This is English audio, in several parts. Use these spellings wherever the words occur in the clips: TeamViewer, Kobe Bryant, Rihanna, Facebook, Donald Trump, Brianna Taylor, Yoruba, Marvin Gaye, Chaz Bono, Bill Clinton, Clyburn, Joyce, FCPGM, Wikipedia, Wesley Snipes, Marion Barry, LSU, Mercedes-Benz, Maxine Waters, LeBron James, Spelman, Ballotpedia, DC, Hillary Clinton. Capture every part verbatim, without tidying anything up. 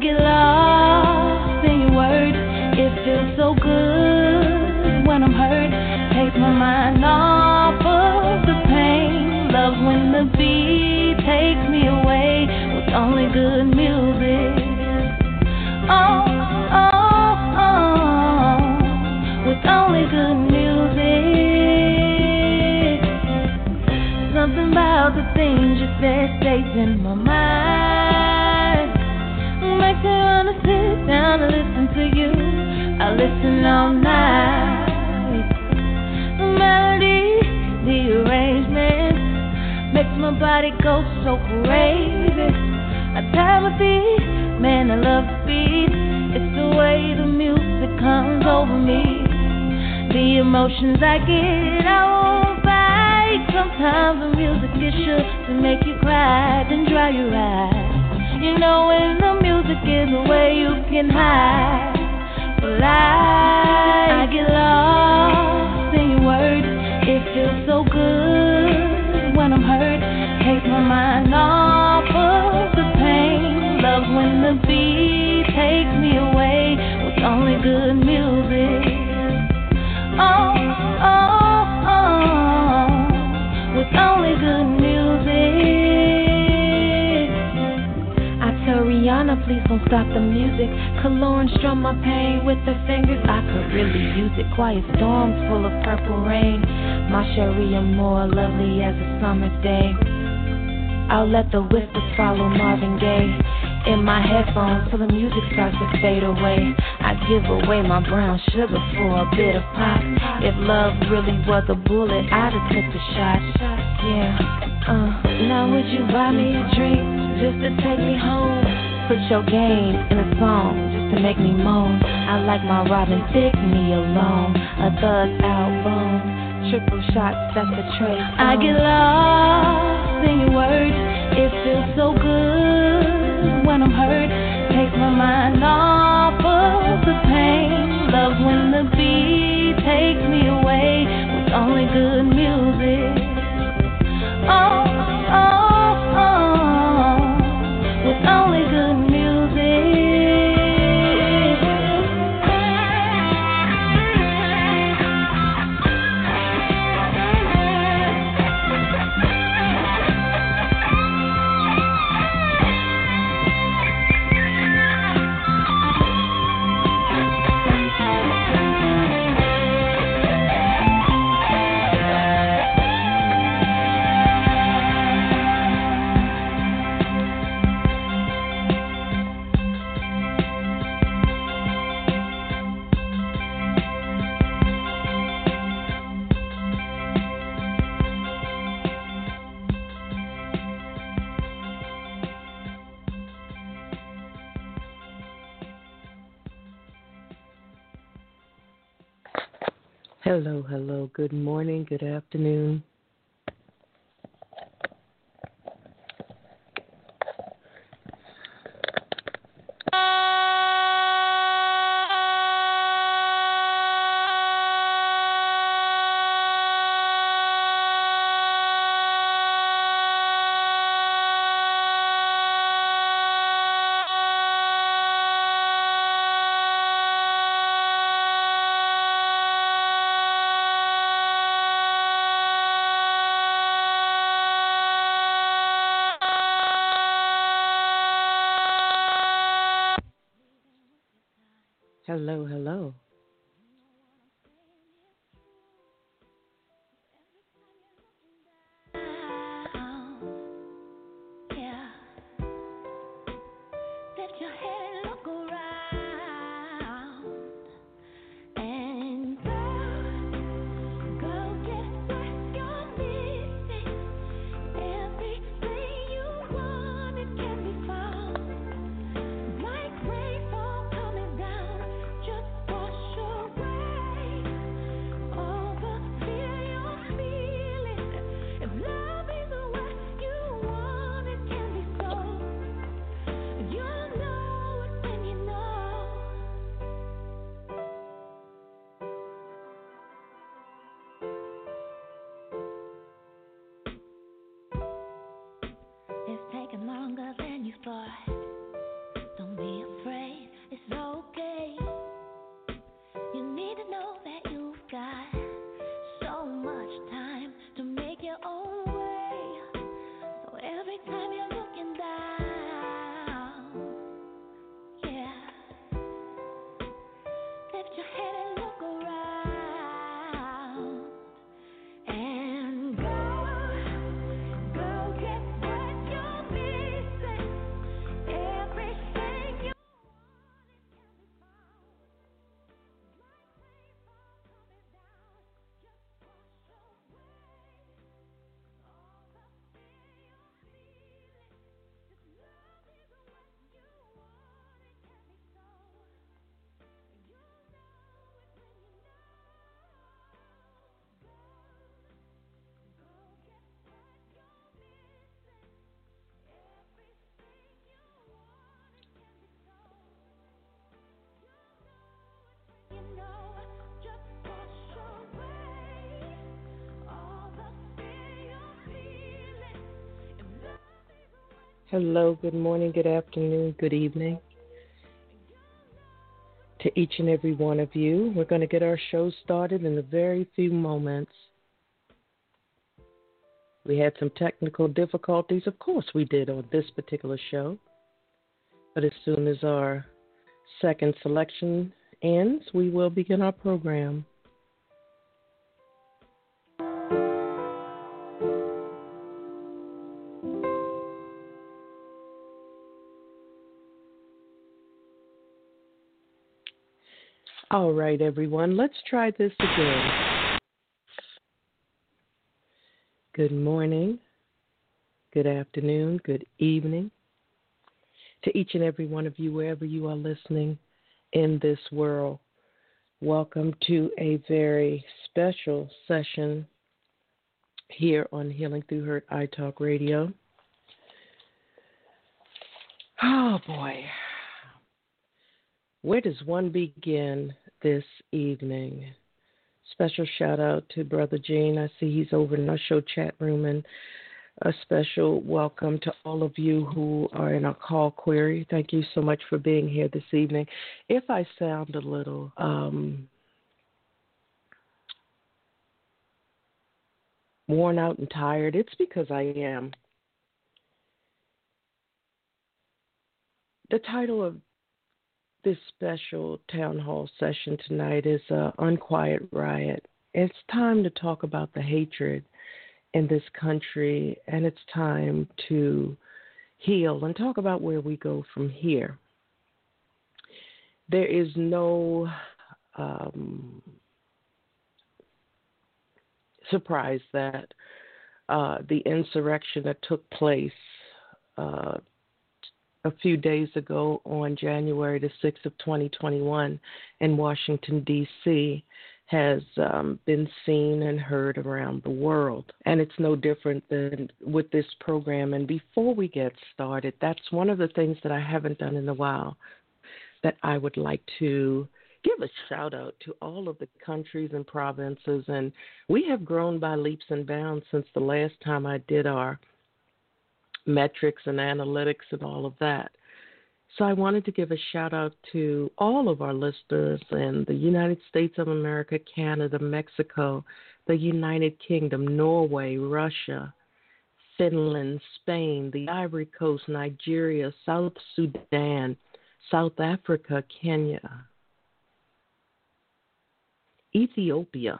get lost in your word. It feels so good when I'm hurt. Take my mind off of the pain. Love when the beat takes me away with only good music. Oh, oh, oh, with only good music. Something about the things you said stays in my mind. Makes me wanna sit down and listen to you. I listen all night. The melody, the arrangement makes my body go so crazy. I tap my feet, man, I love the beat. It's the way the music comes over me. The emotions I get, I won't fight. Sometimes the music is sure to make you cry, then dry your eyes. You know when the music is the way you can hide. But I, I get lost in your words. It feels so good when I'm hurt. Take my mind off of the pain. Love when the beat takes me away with only good music. Oh, oh, oh, with only good music. I tell Rihanna, please don't stop the music. Cologne strum my pain with her fingers. I could really use it. Quiet storms full of purple rain. My Cherie, I'm more lovely as a summer day. I'll let the whispers follow Marvin Gaye in my headphones till the music starts to fade away. I give away my brown sugar for a bit of pop. If love really was a bullet, I'd have took the shot. Yeah, uh, now would you buy me a drink just to take me home? Put your game in a song just to make me moan. I like my Robin Thicke, me alone, a thug album. Triple shots, that's the trait. I get lost in your words. It feels so good when I'm hurt. Take my mind off of the pain. Love when the beat takes me away with only good music. Oh, oh, oh, with only good music. Hello, hello, good morning, good afternoon. Hello, hello. Watch Hello, good morning, good afternoon, good evening to each and every one of you. We're going to get our show started in a very few moments. We had some technical difficulties, of course we did on this particular show, but as soon as our second selection ends, we will begin our program. All right, everyone, let's try this again. Good morning, good afternoon, good evening to each and every one of you, wherever you are listening in this world. Welcome to a very special session here on Healing Through Hurt iTalk Radio. Oh, boy. Where does one begin this evening? Special shout out to Brother Gene. I see he's over in our show chat room, and a special welcome to all of you who are in our call query. Thank you so much for being here this evening. If I sound a little um, worn out and tired, it's because I am. The title of this special town hall session tonight is uh, Unquiet Riot. It's time to talk about the hatred in this country, and it's time to heal and talk about where we go from here. There is no um, surprise that uh, the insurrection that took place uh, a few days ago on January the sixth of twenty twenty-one in Washington, D C has um, been seen and heard around the world. And it's no different than with this program. And before we get started, that's one of the things that I haven't done in a while, that I would like to give a shout out to all of the countries and provinces. And we have grown by leaps and bounds since the last time I did our metrics and analytics and all of that. So I wanted to give a shout out to all of our listeners in the United States of America, Canada, Mexico, the United Kingdom, Norway, Russia, Finland, Spain, the Ivory Coast, Nigeria, South Sudan, South Africa, Kenya, Ethiopia,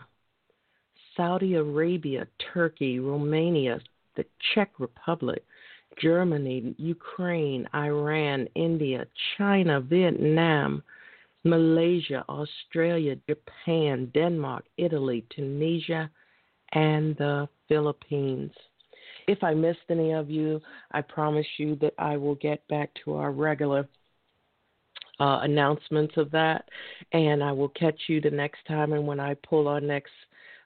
Saudi Arabia, Turkey, Romania, the Czech Republic, Germany, Ukraine, Iran, India, China, Vietnam, Malaysia, Australia, Japan, Denmark, Italy, Tunisia, and the Philippines. If I missed any of you, I promise you that I will get back to our regular uh, announcements of that, and I will catch you the next time and when I pull our next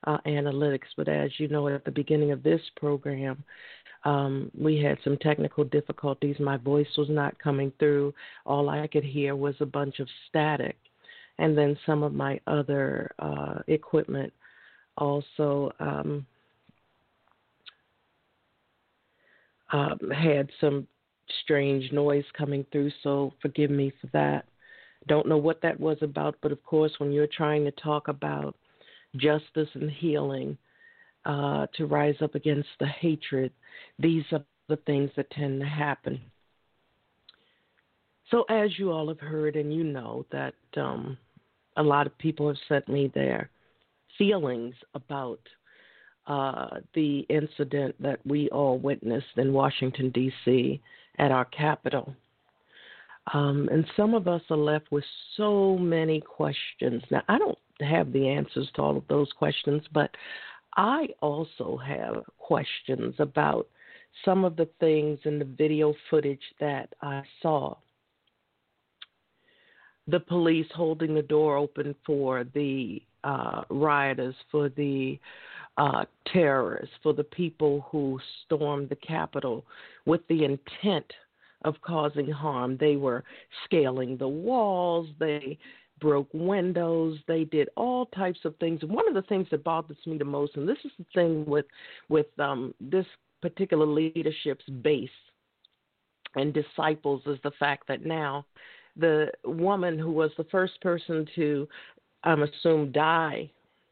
uh, analytics. But as you know, at the beginning of this program, Um, we had some technical difficulties. My voice was not coming through. All I could hear was a bunch of static. And then some of my other uh, equipment also um, uh, had some strange noise coming through, so forgive me for that. Don't know what that was about, but of course when you're trying to talk about justice and healing, Uh, to rise up against the hatred, these are the things that tend to happen. So as you all have heard, and you know that um, a lot of people have sent me their feelings about uh, the incident that we all witnessed in Washington, D C at our Capitol. Um, and some of us are left with so many questions. Now, I don't have the answers to all of those questions, but I also have questions about some of the things in the video footage that I saw. The police holding the door open for the uh, rioters, for the uh, terrorists, for the people who stormed the Capitol with the intent of causing harm. They were scaling the walls. They broke windows, they did all types of things. And one of the things that bothers me the most, and this is the thing with with um, this particular leadership's base, and disciples is the fact that now the woman who was the first person to, I'm assumed, die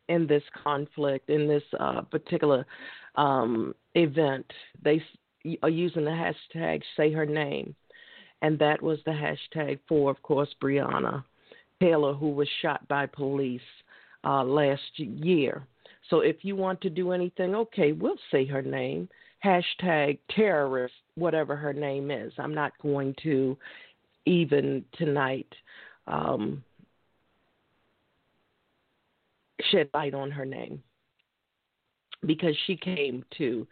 in this conflict, in this uh, particular um, event, they are using the hashtag Say Her Name. And that was the hashtag for, of course, Brianna Taylor, who was shot by police uh, last year. So if you want to do anything, okay, we'll say her name. Hashtag terrorist, whatever her name is. I'm not going to even tonight um, shed light on her name, because she came to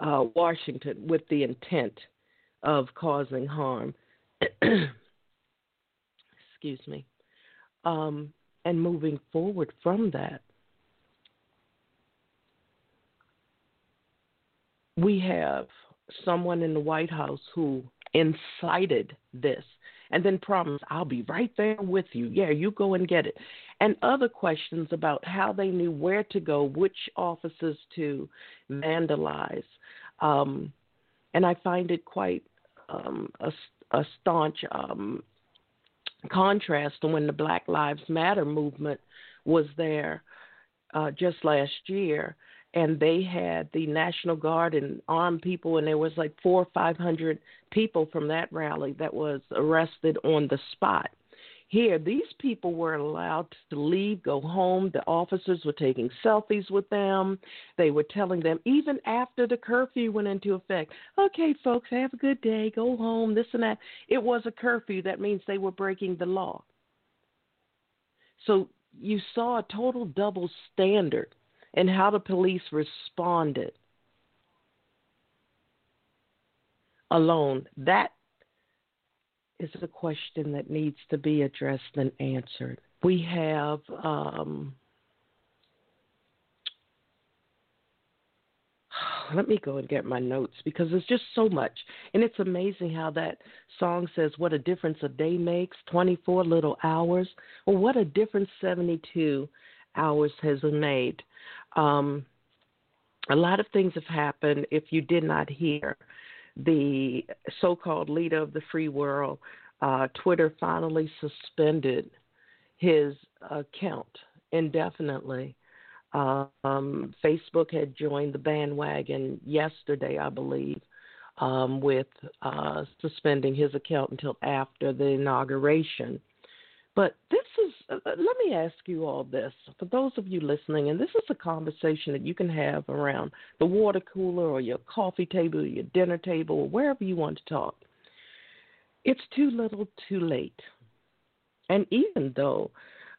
uh, Washington with the intent of causing harm. Excuse me. Um, and moving forward from that, we have someone in the White House who incited this and then promised, I'll be right there with you. Yeah, you go and get it. And other questions about how they knew where to go, which offices to vandalize. Um, and I find it quite um, a, a staunch um, contrast to when the Black Lives Matter movement was there uh, just last year. And they had the National Guard and armed people, and there was like four or five hundred people from that rally that was arrested on the spot. Here, these people were allowed to leave, go home. The officers were taking selfies with them. They were telling them, even after the curfew went into effect, okay, folks, have a good day, go home, this and that. It was a curfew. That means they were breaking the law. So you saw a total double standard and how the police responded alone. That is a question that needs to be addressed and answered. We have um, let me go and get my notes, because there's just so much. And it's amazing how that song says, what a difference a day makes, twenty-four little hours. Well, what a difference seventy-two hours has been made. Um, a lot of things have happened. If you did not hear, the so-called leader of the free world, uh, Twitter finally suspended his account indefinitely. Um, Facebook had joined the bandwagon yesterday, I believe, um, with uh, suspending his account until after the inauguration. But this is, uh, let me ask you all this, for those of you listening, and this is a conversation that you can have around the water cooler or your coffee table or your dinner table or wherever you want to talk. It's too little, too late. And even though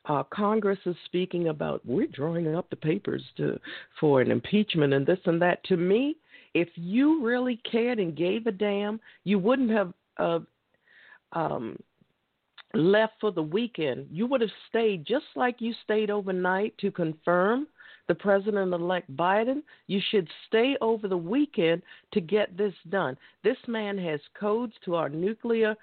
uh, Congress is speaking about, we're drawing up the papers to for an impeachment and this and that, to me, if you really cared and gave a damn, you wouldn't have uh, um. left for the weekend. You would have stayed, just like you stayed overnight to confirm the president-elect Biden. You should stay over the weekend to get this done. This man has codes to our nuclear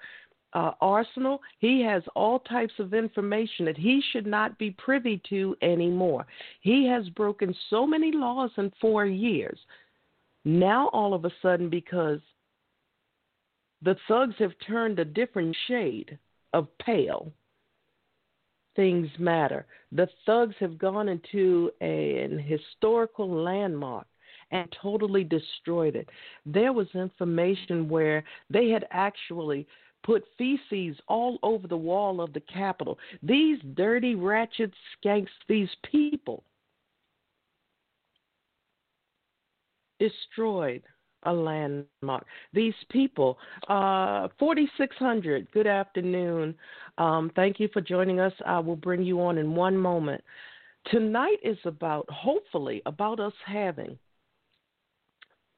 uh, arsenal. He has all types of information that he should not be privy to anymore. He has broken so many laws in four years. Now, all of a sudden, because the thugs have turned a different shade of pale, things matter. The thugs have gone into a, an historical landmark and totally destroyed it. There was information where they had actually put feces all over the wall of the Capitol. These dirty, ratchet skanks, these people destroyed a landmark. These people, uh, forty-six hundred, good afternoon. Um, thank you for joining us. I will bring you on in one moment. Tonight is about, hopefully, about us having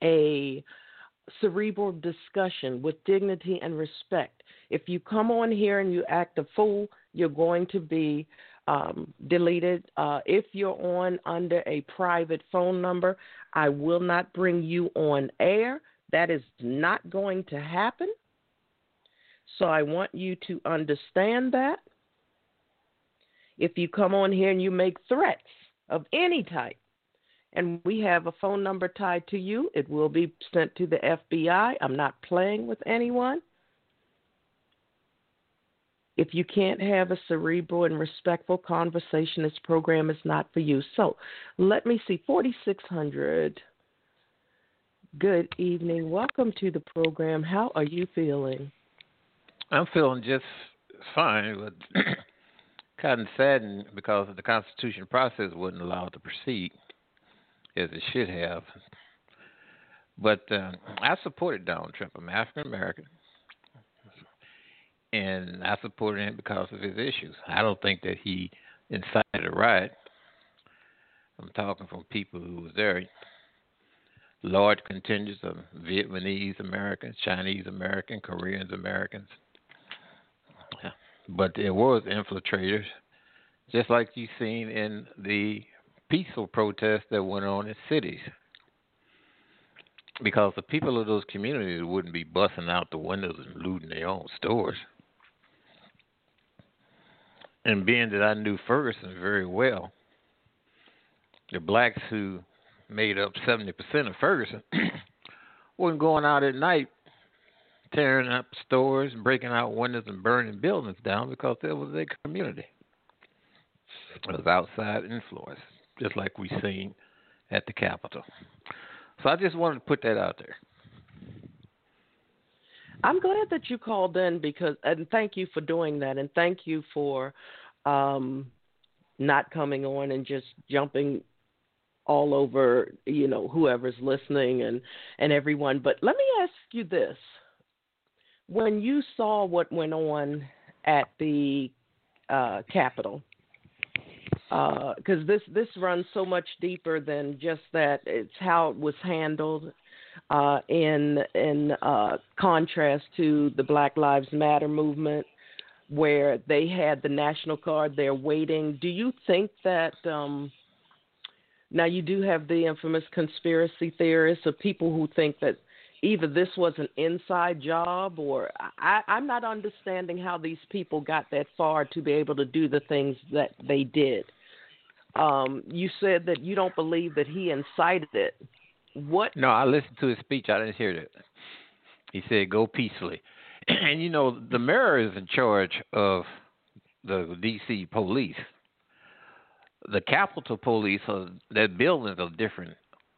a cerebral discussion with dignity and respect. If you come on here and you act a fool, you're going to be Um, deleted. Uh, if you're on under a private phone number, I will not bring you on air. That is not going to happen. So I want you to understand that. If you come on here and you make threats of any type, and we have a phone number tied to you. It will be sent to the F B I. I'm not playing with anyone. If you can't have a cerebral and respectful conversation, this program is not for you. So let me see, forty-six hundred. Good evening. Welcome to the program. How are you feeling? I'm feeling just fine, but kind of saddened because the Constitution process wouldn't allow it to proceed as it should have. But uh, I supported Donald Trump. I'm African-American. And I supported him because of his issues. I don't think that he incited a riot. I'm talking from people who was there. Large contingents of Vietnamese Americans, Chinese Americans, Koreans Americans. But there was infiltrators, just like you've seen in the peaceful protests that went on in cities. Because the people of those communities wouldn't be busting out the windows and looting their own stores. And being that I knew Ferguson very well, the blacks who made up seventy percent of Ferguson wasn't going out at night tearing up stores and breaking out windows and burning buildings down because that was their community. It was outside influence, just like we seen at the Capitol. So I just wanted to put that out there. I'm glad that you called in because, and thank you for doing that, and thank you for um, not coming on and just jumping all over, you know, whoever's listening and, and everyone. But let me ask you this. When you saw what went on at the uh, Capitol, because uh, this, this runs so much deeper than just that, it's how it was handled uh, in, in uh, contrast to the Black Lives Matter movement where they had the National Guard there waiting. Do you think that... Um, Now, you do have the infamous conspiracy theorists of people who think that either this was an inside job or I, I'm not understanding how these people got that far to be able to do the things that they did. Um, you said that you don't believe that he incited it. What? No, I listened to his speech. I didn't hear that. He said, go peacefully. And, you know, the mayor is in charge of the D C police. The Capitol Police, uh, that building's a different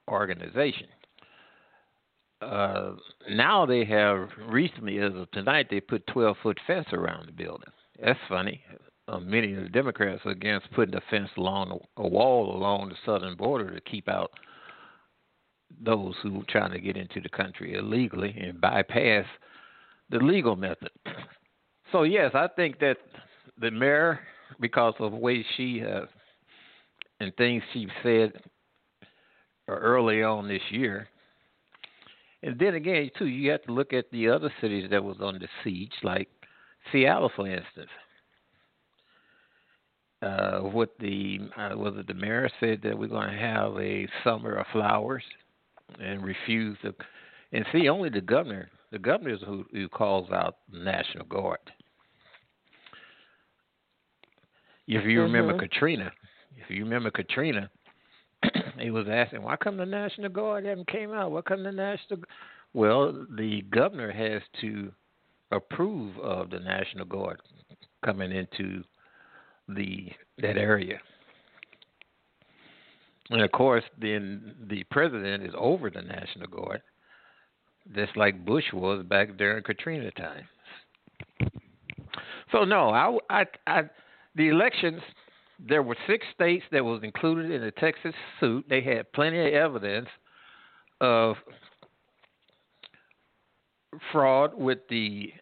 organization. Uh, now they have, recently, as of tonight, they put twelve-foot fence around the building. That's funny. Uh, many of the Democrats are against putting a fence along a wall along the southern border to keep out those who are trying to get into the country illegally and bypass the legal method. So, yes, I think that the mayor, because of the way she has, and things she said early on this year. And then again, too, you have to look at the other cities that was under siege, like Seattle, for instance. Uh, what the uh, was it the mayor said that we're going to have a summer of flowers, and refused to. And see, only the governor, the governor is who, who calls out the National Guard. If you mm-hmm. remember Katrina. If you remember Katrina, he was asking, why come the National Guard haven't came out? Why come the National Well, the governor has to approve of the National Guard coming into the that area. And, of course, then the president is over the National Guard, just like Bush was back during Katrina time. So, no, I, I, I, the elections... There were six states that was included in the Texas suit. They had plenty of evidence of fraud with the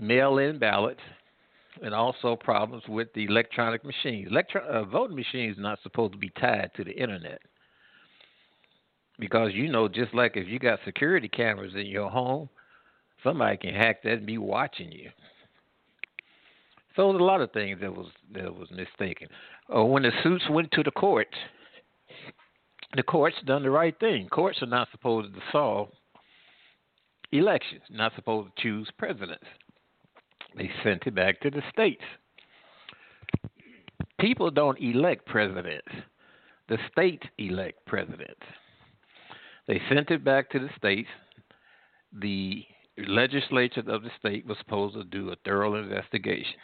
mail-in ballots and also problems with the electronic machines. Electro- uh, voting machines not supposed to be tied to the internet because, you know, just like if you got security cameras in your home, somebody can hack that and be watching you. So there's a lot of things that was that was mistaken. Uh, when the suits went to the courts, the courts done the right thing. Courts are not supposed to solve elections, not supposed to choose presidents. They sent it back to the states. People don't elect presidents. the states elect presidents. They sent it back to the states. The legislature of the state was supposed to do a thorough investigation.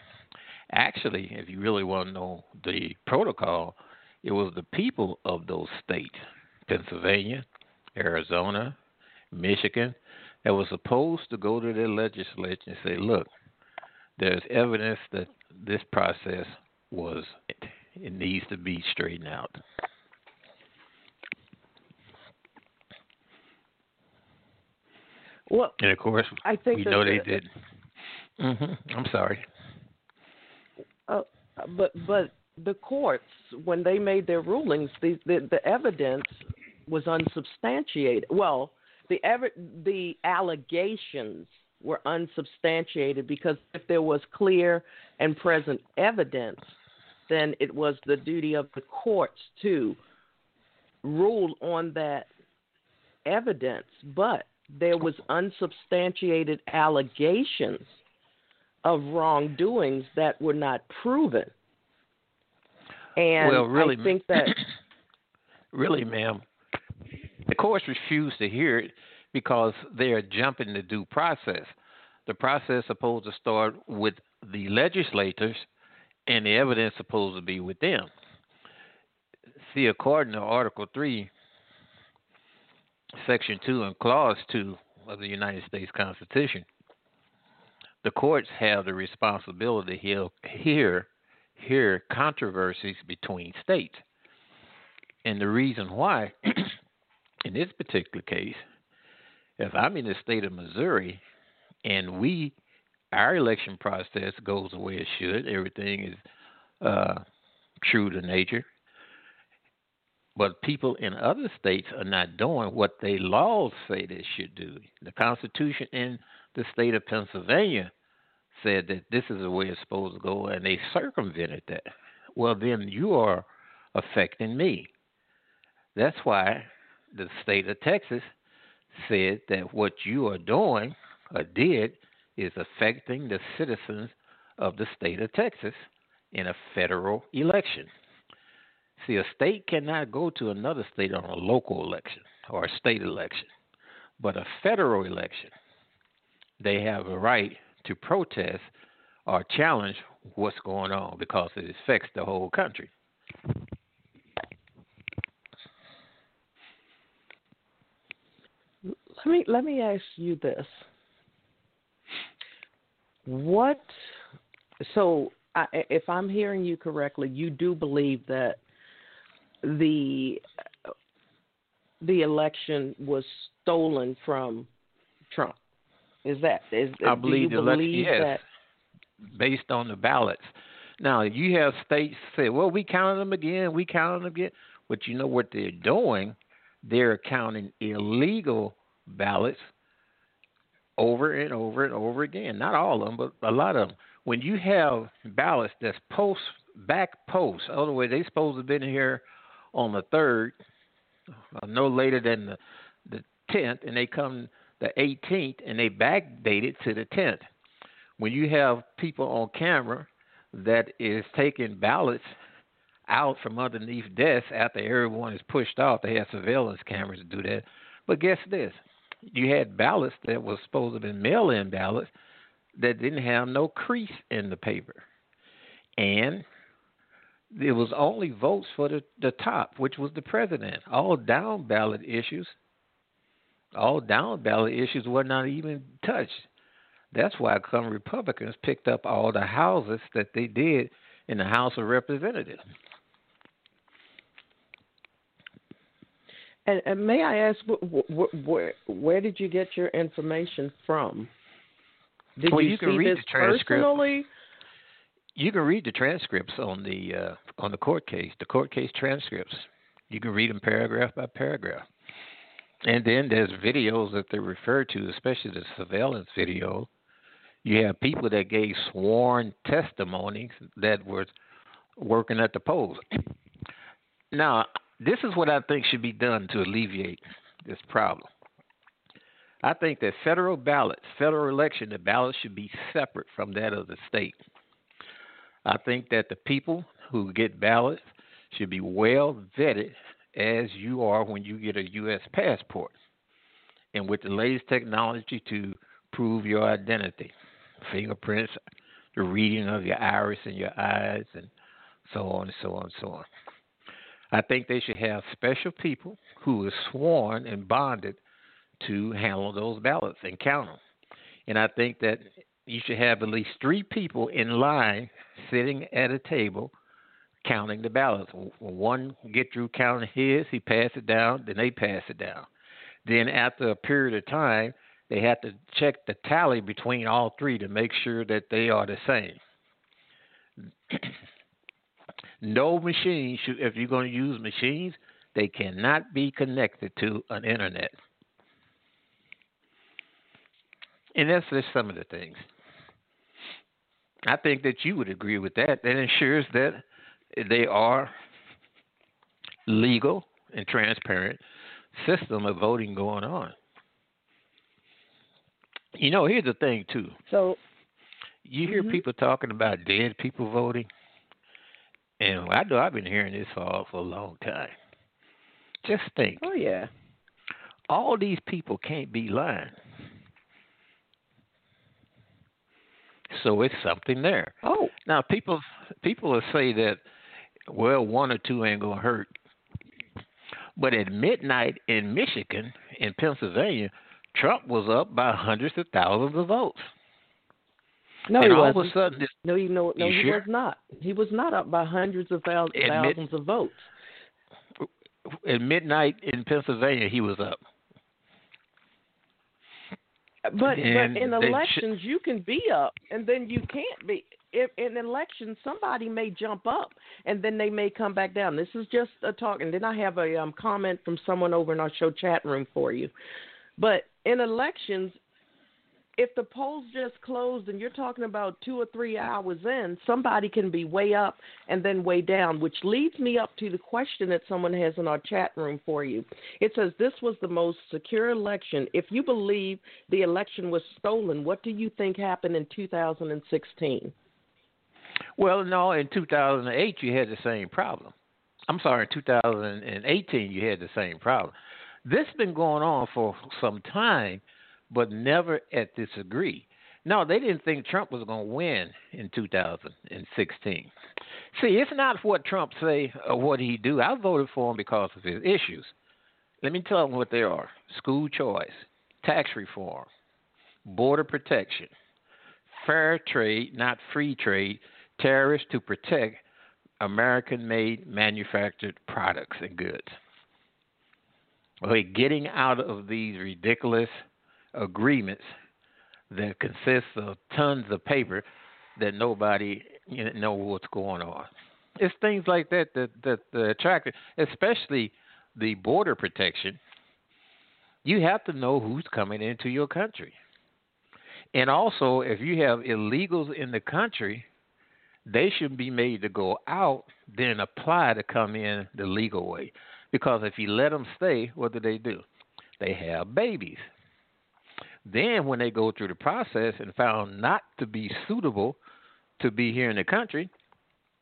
Actually, if you really want to know the protocol, it was the people of those states, Pennsylvania, Arizona, Michigan, that was supposed to go to their legislature and say, look, there's evidence that this process was, it needs to be straightened out. Well, and of course, I think we know they a, did. Mm-hmm. I'm sorry. Uh, but but the courts, when they made their rulings, the the, the evidence was unsubstantiated. Well, the ever, the allegations were unsubstantiated, because if there was clear and present evidence, then it was the duty of the courts to rule on that evidence. But there was unsubstantiated allegations of wrongdoings that were not proven. And well, really, I think that... really, ma'am, the courts refused to hear it because they are jumping the due process. The process is supposed to start with the legislators, and the evidence is supposed to be with them. See, according to Article three, Section two and Clause two of the United States Constitution, the courts have the responsibility to hear, hear controversies between states. And the reason why, in this particular case, if I'm in the state of Missouri and we, our election process goes the way it should, everything is uh, true to nature, but people in other states are not doing what their laws say they should do. The Constitution in the state of Pennsylvania said that this is the way it's supposed to go, and they circumvented that. Well, then you are affecting me. That's why the state of Texas said that what you are doing or did is affecting the citizens of the state of Texas in a federal election. See, a state cannot go to another state on a local election or a state election, but a federal election, they have a right to protest or challenge what's going on because it affects the whole country. Let me let me ask you this. What, so I, if I'm hearing you correctly, you do believe that the the election was stolen from Trump. Is that is I believe, do you the believe election, yes, that based on the ballots? Now you have states say, well, we counted them again, we counted them again, but you know what they're doing? They're counting illegal ballots over and over and over again. Not all of them, but a lot of them. When you have ballots that's post back post, otherwise they supposed to have been here on the third, no later than the the tenth, and they come the eighteenth, and they backdated to the tenth. When you have people on camera that is taking ballots out from underneath desks after everyone is pushed off, they have surveillance cameras to do that. But guess this, you had ballots that was supposed to have been mail-in ballots that didn't have no crease in the paper. And it was only votes for the, the top, which was the president. All down ballot issues All down ballot issues were not even touched. That's why some Republicans picked up all the houses that they did in the House of Representatives. And, and may I ask, where, where, where did you get your information from? Did well, you, you can see read this the transcript. Personally? You can read the transcripts on the uh, on the court case, the court case transcripts. You can read them paragraph by paragraph. And then there's videos that they refer to, especially the surveillance video. You have people that gave sworn testimonies that were working at the polls. Now, this is what I think should be done to alleviate this problem. I think that federal ballots, federal election, the ballots should be separate from that of the state. I think that the people who get ballots should be well vetted as you are when you get a U S passport, and with the latest technology to prove your identity, fingerprints, the reading of your iris and your eyes, and so on and so on and so on. I think they should have special people who are sworn and bonded to handle those ballots and count them. And I think that you should have at least three people in line sitting at a table counting the ballots. One get through counting his, he passed it down, then they pass it down. Then after a period of time, they have to check the tally between all three to make sure that they are the same. No machine should, if you're going to use machines, they cannot be connected to an internet. And that's just some of the things. I think that you would agree with that. That ensures that they are legal and transparent system of voting going on. You know, here's the thing, too. So you hear mm-hmm. people talking about dead people voting. And I know I've been hearing this all for a long time. Just think. Oh, yeah. All these people can't be lying. So it's something there. Oh. Now, people people will say that, well, one or two ain't going to hurt. But at midnight in Michigan, in Pennsylvania, Trump was up by hundreds of thousands of votes. No, and he all wasn't. Of a sudden, this, no, you know, no, you he sure? was not. He was not up by hundreds of thousands, mid- thousands of votes. At midnight in Pennsylvania, he was up. But, but in elections, sh- you can be up, and then you can't be. In, in elections, somebody may jump up, and then they may come back down. This is just a talk. And then I have a um, comment from someone over in our show chat room for you. But in elections, if the polls just closed and you're talking about two or three hours in, somebody can be way up and then way down, which leads me up to the question that someone has in our chat room for you. It says, this was the most secure election. If you believe the election was stolen, what do you think happened in two thousand sixteen? Well, no, in two thousand eight, you had the same problem. I'm sorry, in two thousand eighteen, you had the same problem. This has been going on for some time, but never at this degree. No, they didn't think Trump was going to win in two thousand sixteen. See, it's not what Trump say or what he do. I voted for him because of his issues. Let me tell them what they are. School choice, tax reform, border protection, fair trade, not free trade, tariffs to protect American-made manufactured products and goods. Like getting out of these ridiculous agreements that consists of tons of paper that nobody you know what's going on. It's things like that that that, that attract, especially the border protection. You have to know who's coming into your country, and also if you have illegals in the country, they should be made to go out, then apply to come in the legal way. Because if you let them stay, what do they do? They have babies. Then when they go through the process and found not to be suitable to be here in the country,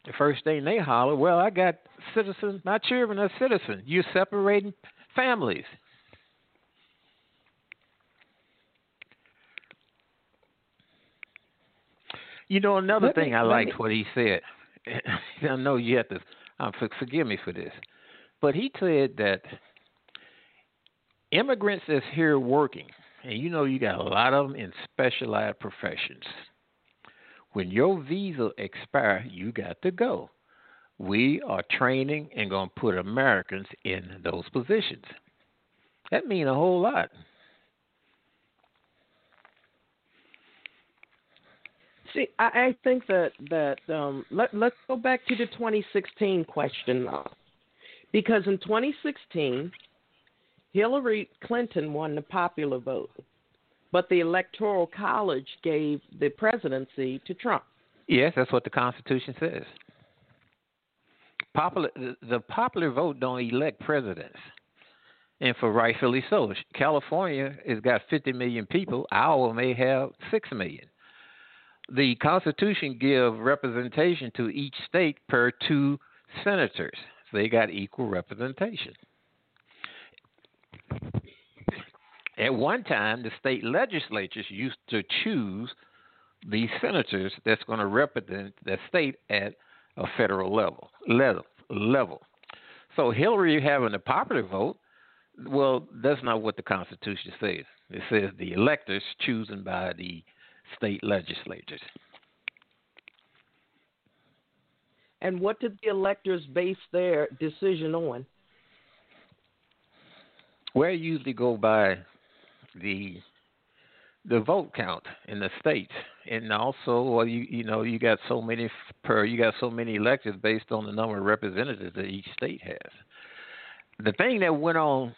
the first thing they holler, well, I got citizens, my children are citizens. You're separating families. You know, another thing I liked what he said. I know you have to um, forgive me for this. But he said that immigrants that's here working, and you know you got a lot of them in specialized professions. When your visa expires, you got to go. We are training and going to put Americans in those positions. That means a whole lot. See, I, I think that, that um, let, let's go back to the twenty sixteen question now. Because in twenty sixteen, Hillary Clinton won the popular vote, but the Electoral College gave the presidency to Trump. Yes, that's what the Constitution says. Popular, the popular vote don't elect presidents, and for rightfully so. California has got fifty million people. Iowa may have six million. The Constitution gives representation to each state per two senators. they got equal representation. At one time, the state legislatures used to choose the senators that's going to represent the state at a federal level. level, level. So Hillary having a popular vote, well, that's not what the Constitution says. It says the electors chosen by the state legislatures. And what did the electors base their decision on? Well, you usually go by the the vote count in the states, and also, well, you you know, you got so many per, you got so many electors based on the number of representatives that each state has. The thing that went on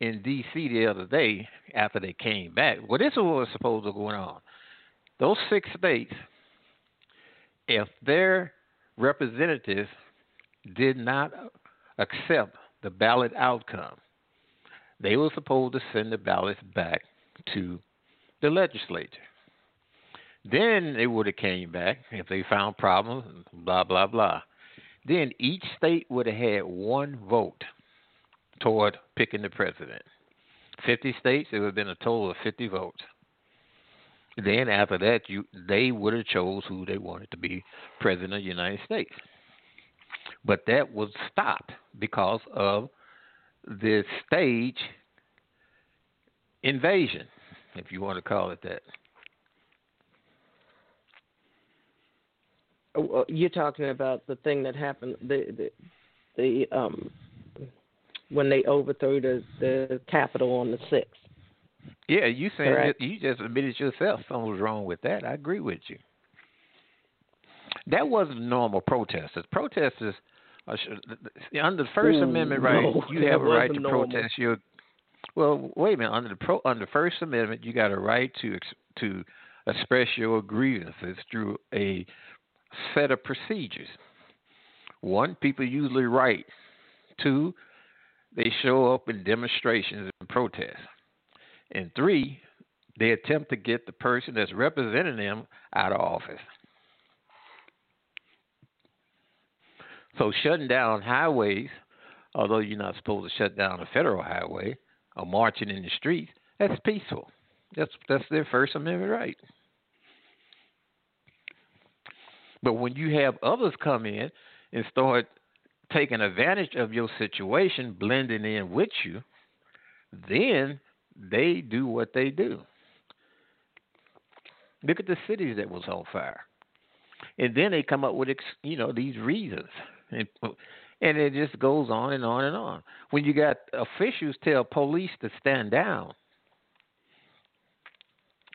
in D C the other day after they came back, well, this is what was supposed to go on. Those six states, if their representatives did not accept the ballot outcome, they were supposed to send the ballots back to the legislature. Then they would have came back if they found problems, blah, blah, blah. Then each state would have had one vote toward picking the president. fifty states, it would have been a total of fifty votes. Then after that, you they would have chose who they wanted to be president of the United States. But that was stopped because of the stage invasion, if you want to call it that. You're talking about the thing that happened, the the, the um, when they overthrew the, the Capitol on the sixth. Yeah, you saying that, you just admitted yourself something was wrong with that. I agree with you. That wasn't normal protesters. Protesters are, under the First Ooh, Amendment right, no, you have a right to normal. protest your. Well, wait a minute. Under the pro, under First Amendment, you got a right to to express your grievances through a set of procedures. One, people usually write. Two, they show up in demonstrations and protests. And three, they attempt to get the person that's representing them out of office. So shutting down highways, although you're not supposed to shut down a federal highway, or marching in the streets, that's peaceful. That's that's their First Amendment right. But when you have others come in and start taking advantage of your situation, blending in with you, then they do what they do. Look at the cities that was on fire. And then they come up with, you know, these reasons. And, and it just goes on and on and on. When you got officials tell police to stand down,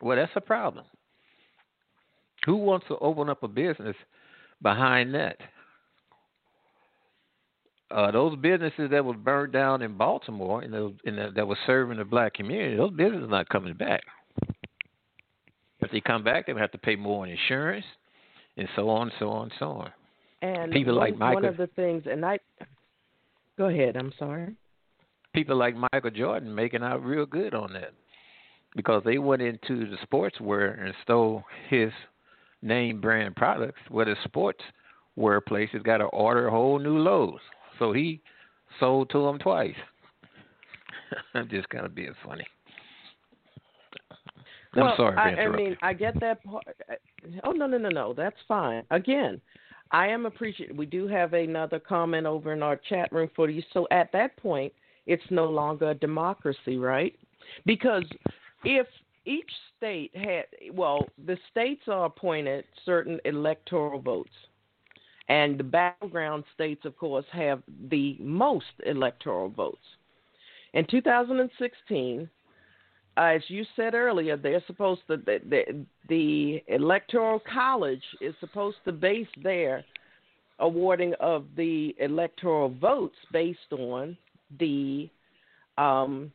well, that's a problem. Who wants to open up a business behind that? Uh, those businesses that were burned down in Baltimore and, those, and the, that were serving the black community, those businesses are not coming back. If they come back, they're going to have to pay more on insurance and so on, so on, so on. And people one, like Michael, one of the things, and I go ahead, I'm sorry. People like Michael Jordan making out real good on that because they went into the sportswear and stole his name brand products, where the sportswear places got to order a whole new loads. So he sold to them twice. I'm just kind of being funny. I'm well, sorry. I, I mean, I get that part. Oh, no, no, no, no. That's fine. Again, I am appreciative. We do have another comment over in our chat room for you. So at that point, it's no longer a democracy, right? Because if each state had, well, the states are appointed certain electoral votes. And the battleground states, of course, have the most electoral votes. In two thousand sixteen, uh, as you said earlier, they're supposed to, the, the, the Electoral College is supposed to base their awarding of the electoral votes based on the um,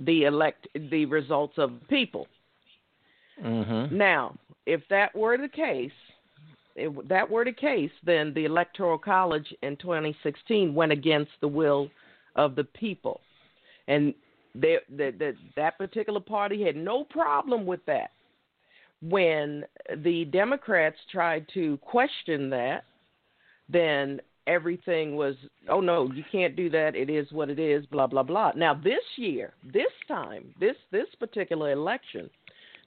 the elect the results of the people. Mm-hmm. Now, if that were the case. If that were the case, then the Electoral College in twenty sixteen went against the will of the people. And they, they, they, that particular party had no problem with that. When the Democrats tried to question that, then everything was, oh, no, you can't do that. It is what it is, blah, blah, blah. Now, this year, this time, this, this particular election,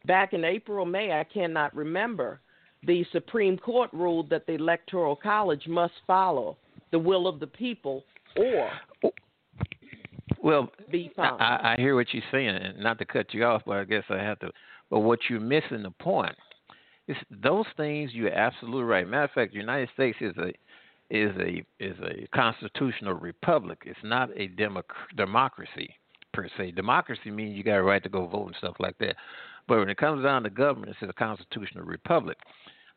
back in April, May, I cannot remember, the Supreme Court ruled that the Electoral College must follow the will of the people or well, be found. I, I hear what you're saying, and not to cut you off, but I guess I have to. But what you're missing the point is those things. You're absolutely right. Matter of fact, the United States is a is a is a constitutional republic. It's not a democ- democracy per se. Democracy means you got a right to go vote and stuff like that. But when it comes down to government, it's a constitutional republic.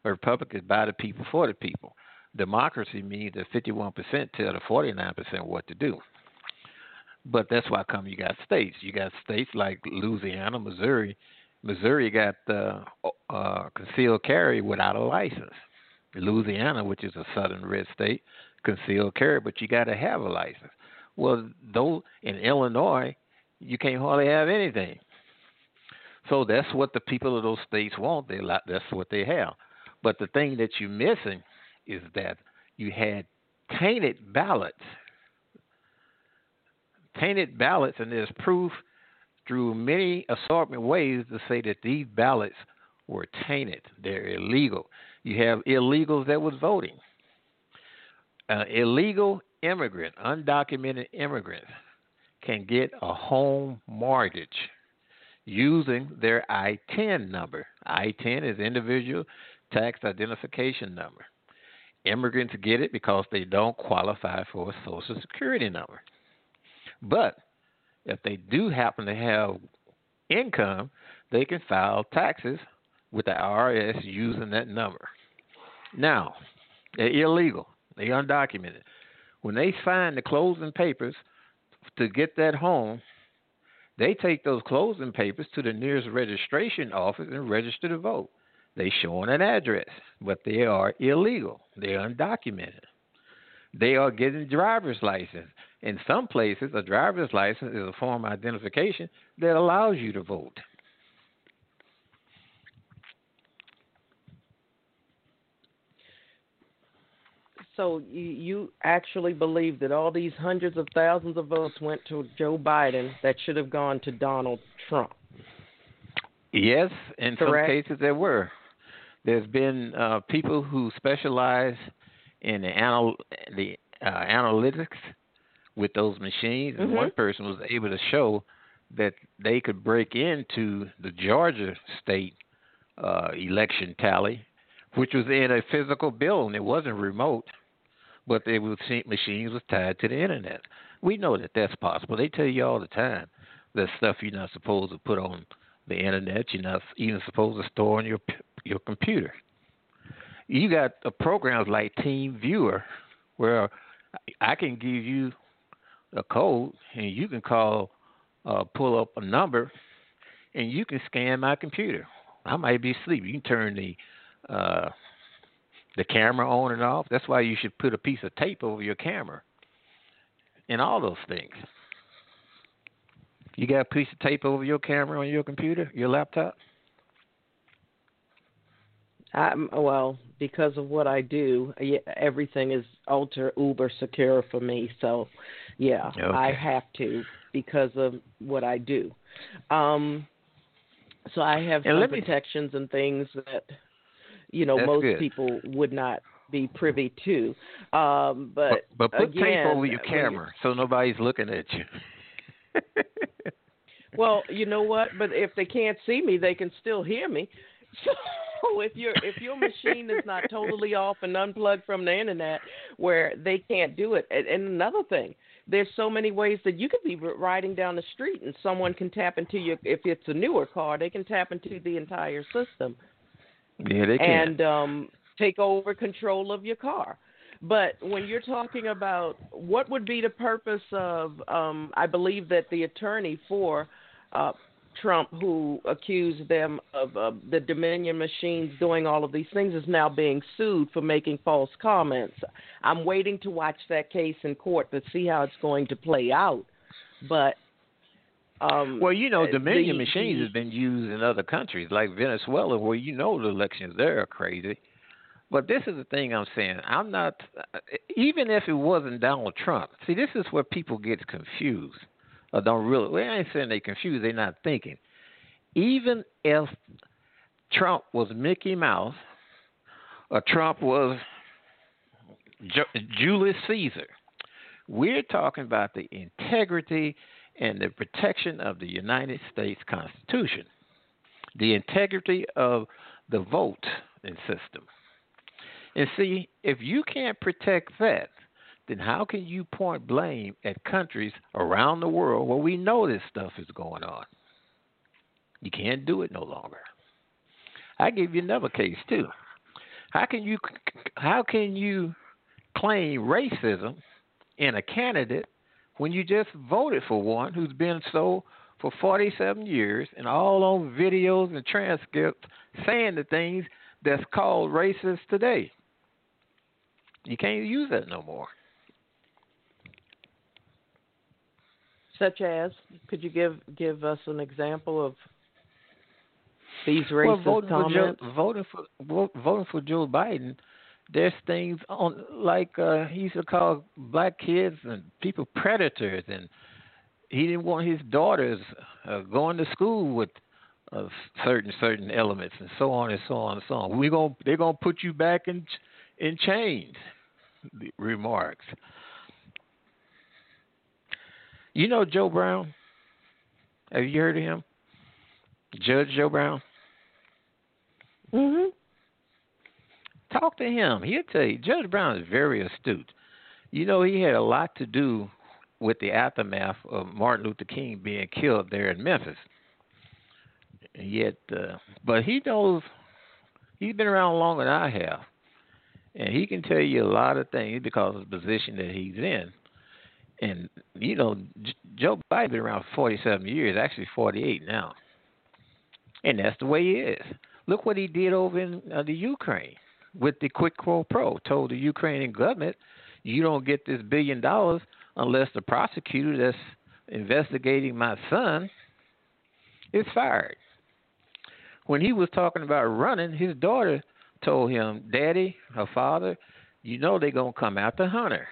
A republic is by the people for the people. Democracy means that fifty-one percent tell the forty-nine percent what to do. But that's why come you got states. You got states like Louisiana, Missouri. Missouri got uh, uh, concealed carry without a license. Louisiana, which is a southern red state, concealed carry, but you got to have a license. Well, though in Illinois, you can't hardly have anything. So that's what the people of those states want. They That's what they have. But the thing that you're missing is that you had tainted ballots. Tainted ballots, and there's proof through many assortment ways to say that these ballots were tainted. They're illegal. You have illegals that was voting. Uh, illegal immigrant, undocumented immigrants can get a home mortgage using their I ten number. I ten is individual tax identification number. Immigrants get it because they don't qualify for a Social Security number. But if they do happen to have income, they can file taxes with the I R S using that number. Now, they're illegal. They're undocumented. When they sign the closing papers to get that home, they take those closing papers to the nearest registration office and register to vote. They show an address, but they are illegal. They're undocumented. They are getting driver's license. In some places, a driver's license is a form of identification that allows you to vote. So you actually believe that all these hundreds of thousands of votes went to Joe Biden that should have gone to Donald Trump? Yes, in Correct? some cases there were. There's been uh, people who specialize in the, anal- the uh, analytics with those machines, and mm-hmm. one person was able to show that they could break into the Georgia state uh, election tally, which was in a physical building. It wasn't remote, but the machines was tied to the internet. We know that that's possible. They tell you all the time that stuff you're not supposed to put on the internet, you're not even supposed to store on your your computer. You got uh, programs like TeamViewer where I can give you a code and you can call, uh, pull up a number, and you can scan my computer. I might be asleep. You can turn the uh, the camera on and off. That's why you should put a piece of tape over your camera and all those things. You got a piece of tape over your camera on your computer, your laptop? I'm, well, because of what I do, everything is ultra uber secure for me. So, yeah, okay. I have to because of what I do. Um, so I have and some protections me... and things that, you know, That's most good. people would not be privy to. Um, but, but, but put again, tape over your camera so nobody's looking at you. Well, you know what? But if they can't see me, they can still hear me. So if your if your machine is not totally off and unplugged from the internet where they can't do it. And, and another thing, there's so many ways that you could be riding down the street and someone can tap into your, if it's a newer car, they can tap into the entire system. Yeah, they can. And um, take over control of your car. But when you're talking about what would be the purpose of, um, I believe that the attorney for uh, Trump, who accused them of uh, the Dominion machines doing all of these things, is now being sued for making false comments. I'm waiting to watch that case in court to see how it's going to play out. But um, well, you know, Dominion the, machines the, has been used in other countries like Venezuela, where you know the elections there are crazy. But this is the thing I'm saying. I'm not, even if it wasn't Donald Trump. See, this is where people get confused. Or don't really, well, I ain't saying they confused. They're not thinking. Even if Trump was Mickey Mouse or Trump was Ju- Julius Caesar, we're talking about the integrity and the protection of the United States Constitution, the integrity of the vote and system. And see, if you can't protect that, then how can you point blame at countries around the world where we know this stuff is going on? You can't do it no longer. I give you another case too. How can you how can you claim racism in a candidate when you just voted for one who's been so for forty-seven years and all on videos and transcripts saying the things that's called racist today? You can't use that no more. Such as, could you give give us an example of these racist well, voting comments? For Joe, voting for voting for Joe Biden, there's things on like uh, he used to call black kids and people predators, and he didn't want his daughters uh, going to school with uh, certain certain elements, and so on and so on and so on. We gonna they're gonna put you back in in chains. The remarks. You know Joe Brown? Have you heard of him? Judge Joe Brown? Mm-hmm. Talk to him. He'll tell you. Judge Brown is very astute. You know, he had a lot to do with the aftermath of Martin Luther King being killed there in Memphis. And yet, uh, but he knows, he's been around longer than I have. And he can tell you a lot of things because of the position that he's in. And, you know, Joe Biden's been around for forty-seven years, actually forty-eight now. And that's the way he is. Look what he did over in uh, the Ukraine with the quid pro quo. Told the Ukrainian government, you don't get this billion dollars unless the prosecutor that's investigating my son is fired. When he was talking about running, his daughter told him, Daddy, her father, you know they're going to come after Hunter.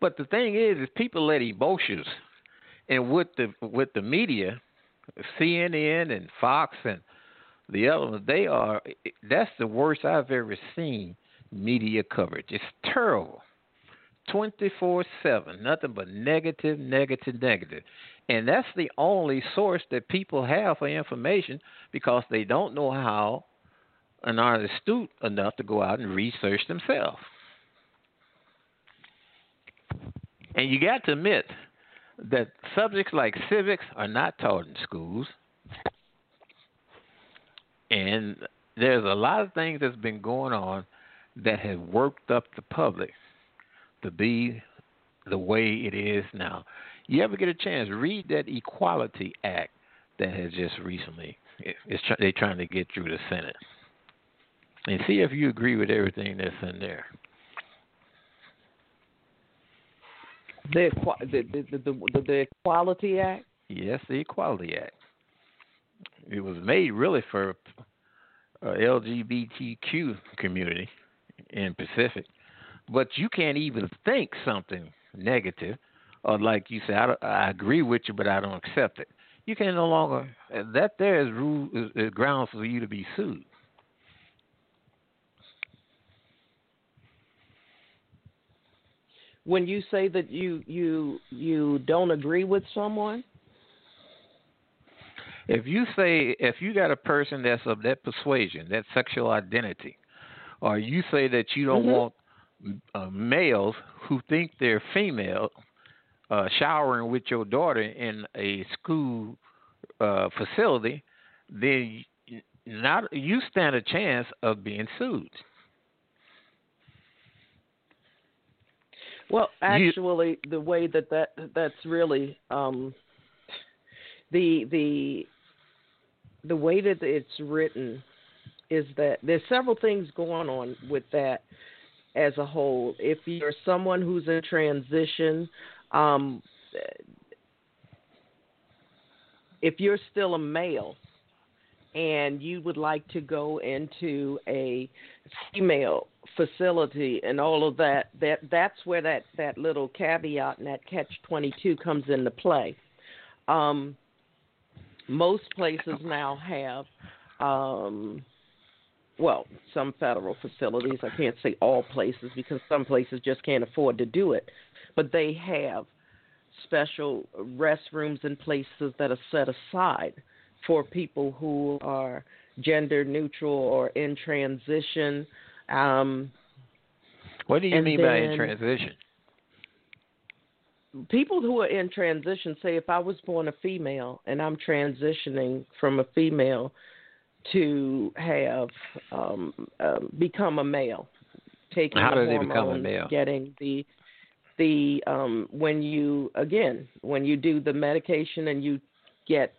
But the thing is, is people let emotions, and with the with the media, C N N and Fox and the others, they are. That's the worst I've ever seen media coverage. It's terrible, twenty-four seven, nothing but negative, negative, negative, and that's the only source that people have for information because they don't know how and aren't astute enough to go out and research themselves. And you got to admit that subjects like civics are not taught in schools. And there's a lot of things that's been going on that have worked up the public to be the way it is now. You ever get a chance, read that Equality Act that has just recently, it's try, they're trying to get through the Senate. And see if you agree with everything that's in there. The, the, the, the, the Equality Act? Yes, the Equality Act. It was made really for uh, L G B T Q community in Pacific. But you can't even think something negative or like you say, I, don't, I agree with you, but I don't accept it. You can no longer, that there is, rule, is, is grounds for you to be sued. When you say that you, you you don't agree with someone? If you say, if you got a person that's of that persuasion, that sexual identity, or you say that you don't mm-hmm. want uh, males who think they're female uh, showering with your daughter in a school uh, facility, then not, you stand a chance of being sued. Well, actually, the way that, that that's really um, the the the way that it's written is that there's several things going on with that as a whole. If you're someone who's in transition, um, if you're still a male and you would like to go into a female facility and all of that, that that's where that, that little caveat and that catch twenty-two comes into play. Um, most places now have, um, well, some federal facilities. I can't say all places because some places just can't afford to do it. But they have special restrooms and places that are set aside for people who are gender neutral or in transition. Um, what do you mean by in transition? People who are in transition say, if I was born a female and I'm transitioning from a female to have um, uh, become a male, taking How the do hormones, they become a male? Getting the the um, when you again when you do the medication and you get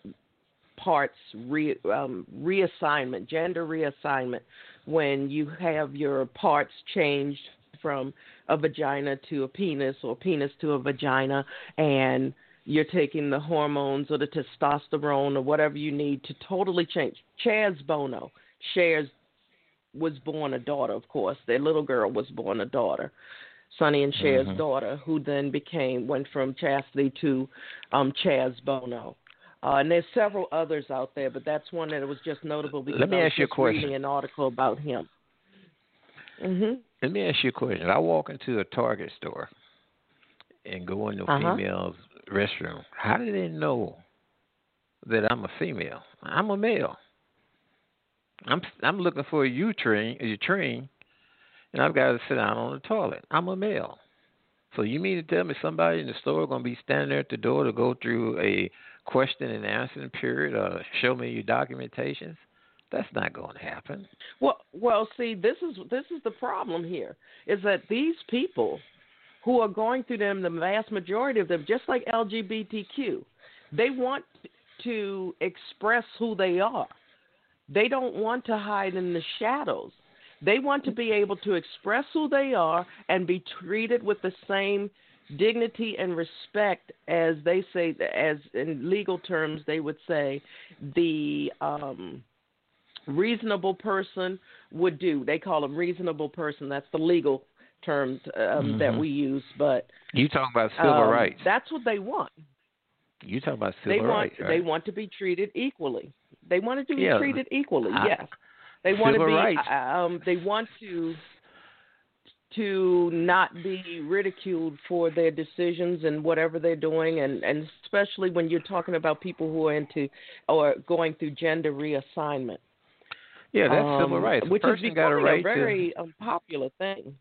parts re, um, reassignment, gender reassignment, when you have your parts changed from a vagina to a penis or penis to a vagina, and you're taking the hormones or the testosterone or whatever you need to totally change. Chaz Bono shares was born a daughter, of course. Their little girl was born a daughter, Sonny and Chaz's mm-hmm. daughter, who then became went from Chastity to um, Chaz Bono. Uh, and there's several others out there, but that's one that was just notable because Let me I was ask you a question. reading an article about him. Mm-hmm. Let me ask you a question. I walk into a Target store and go into a uh-huh. female's restroom. How do they know that I'm a female? I'm a male. I'm I'm looking for a uterine, a uterine, and I've got to sit down on the toilet. I'm a male. So you mean to tell me somebody in the store is going to be standing there at the door to go through a question and answer period or show me your documentations? That's not going to happen. Well, well, see, this is this is the problem here, is that these people who are going through them, the vast majority of them, just like L G B T Q, they want to express who they are. They don't want to hide in the shadows. They want to be able to express who they are and be treated with the same dignity and respect as they say, as in legal terms, they would say the um, reasonable person would do. They call them reasonable person. That's the legal term um, mm-hmm. that we use. But you talking about civil um, rights? That's what they want. You talking about civil they want, rights? Right? They want to be treated equally. They want to be yeah. treated equally. I, yes. They want Civil to be. Rights. Um, they want to to not be ridiculed for their decisions and whatever they're doing, and, and especially when you're talking about people who are into or going through gender reassignment. Yeah, that's um, civil rights. Which is got a, right a very to, unpopular thing.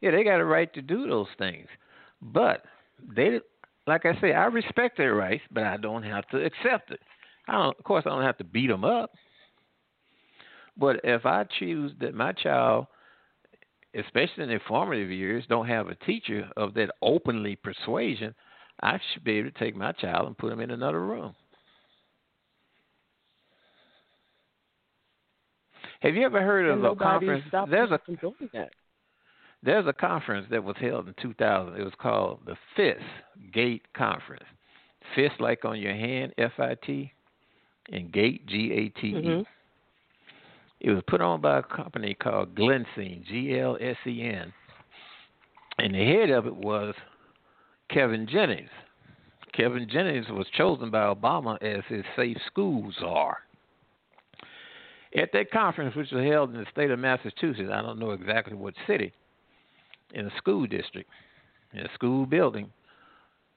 Yeah, they got a right to do those things, but they, like I say, I respect their rights, but I don't have to accept it. I don't, of course, I don't have to beat them up. But if I choose that my child, especially in their formative years, don't have a teacher of that openly persuasion, I should be able to take my child and put him in another room. Have you ever heard of a conference? There's a, there's a conference that was held in two thousand. It was called the Fist Gate Conference. Fist like on your hand, F I T, and Gate, G A T E. Mm-hmm. It was put on by a company called GLSEN, G L S E N, and the head of it was Kevin Jennings. Kevin Jennings was chosen by Obama as his safe school czar. At that conference, which was held in the state of Massachusetts, I don't know exactly what city, in a school district, in a school building,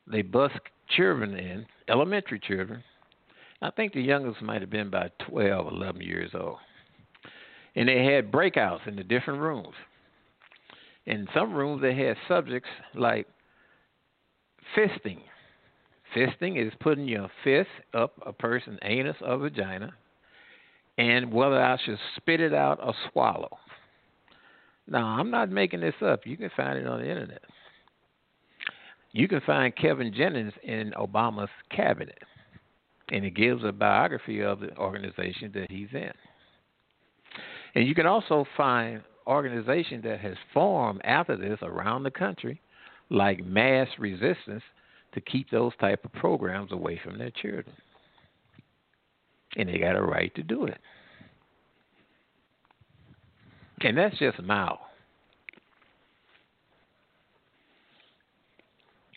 they bussed children in, elementary children. I think the youngest might have been about twelve, eleven years old. And they had breakouts in the different rooms. In some rooms, they had subjects like fisting. Fisting is putting your fist up a person's anus or vagina, and whether I should spit it out or swallow. Now, I'm not making this up. You can find it on the internet. You can find Kevin Jennings in Obama's cabinet, and it gives a biography of the organization that he's in. And you can also find organizations that has formed after this around the country, like Mass Resistance, to keep those type of programs away from their children. and they got a right to do it. And that's just mild.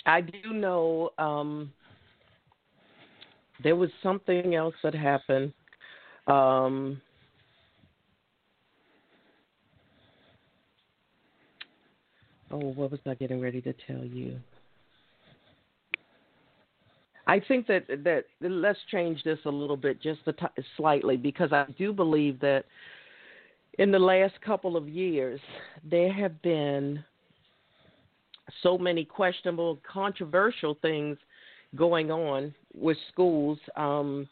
I do know um, there was something else that happened. Um, oh, what was I getting ready to tell you? I think that, that let's change this a little bit, just a t- slightly, because I do believe that in the last couple of years, there have been so many questionable, controversial things going on with schools um,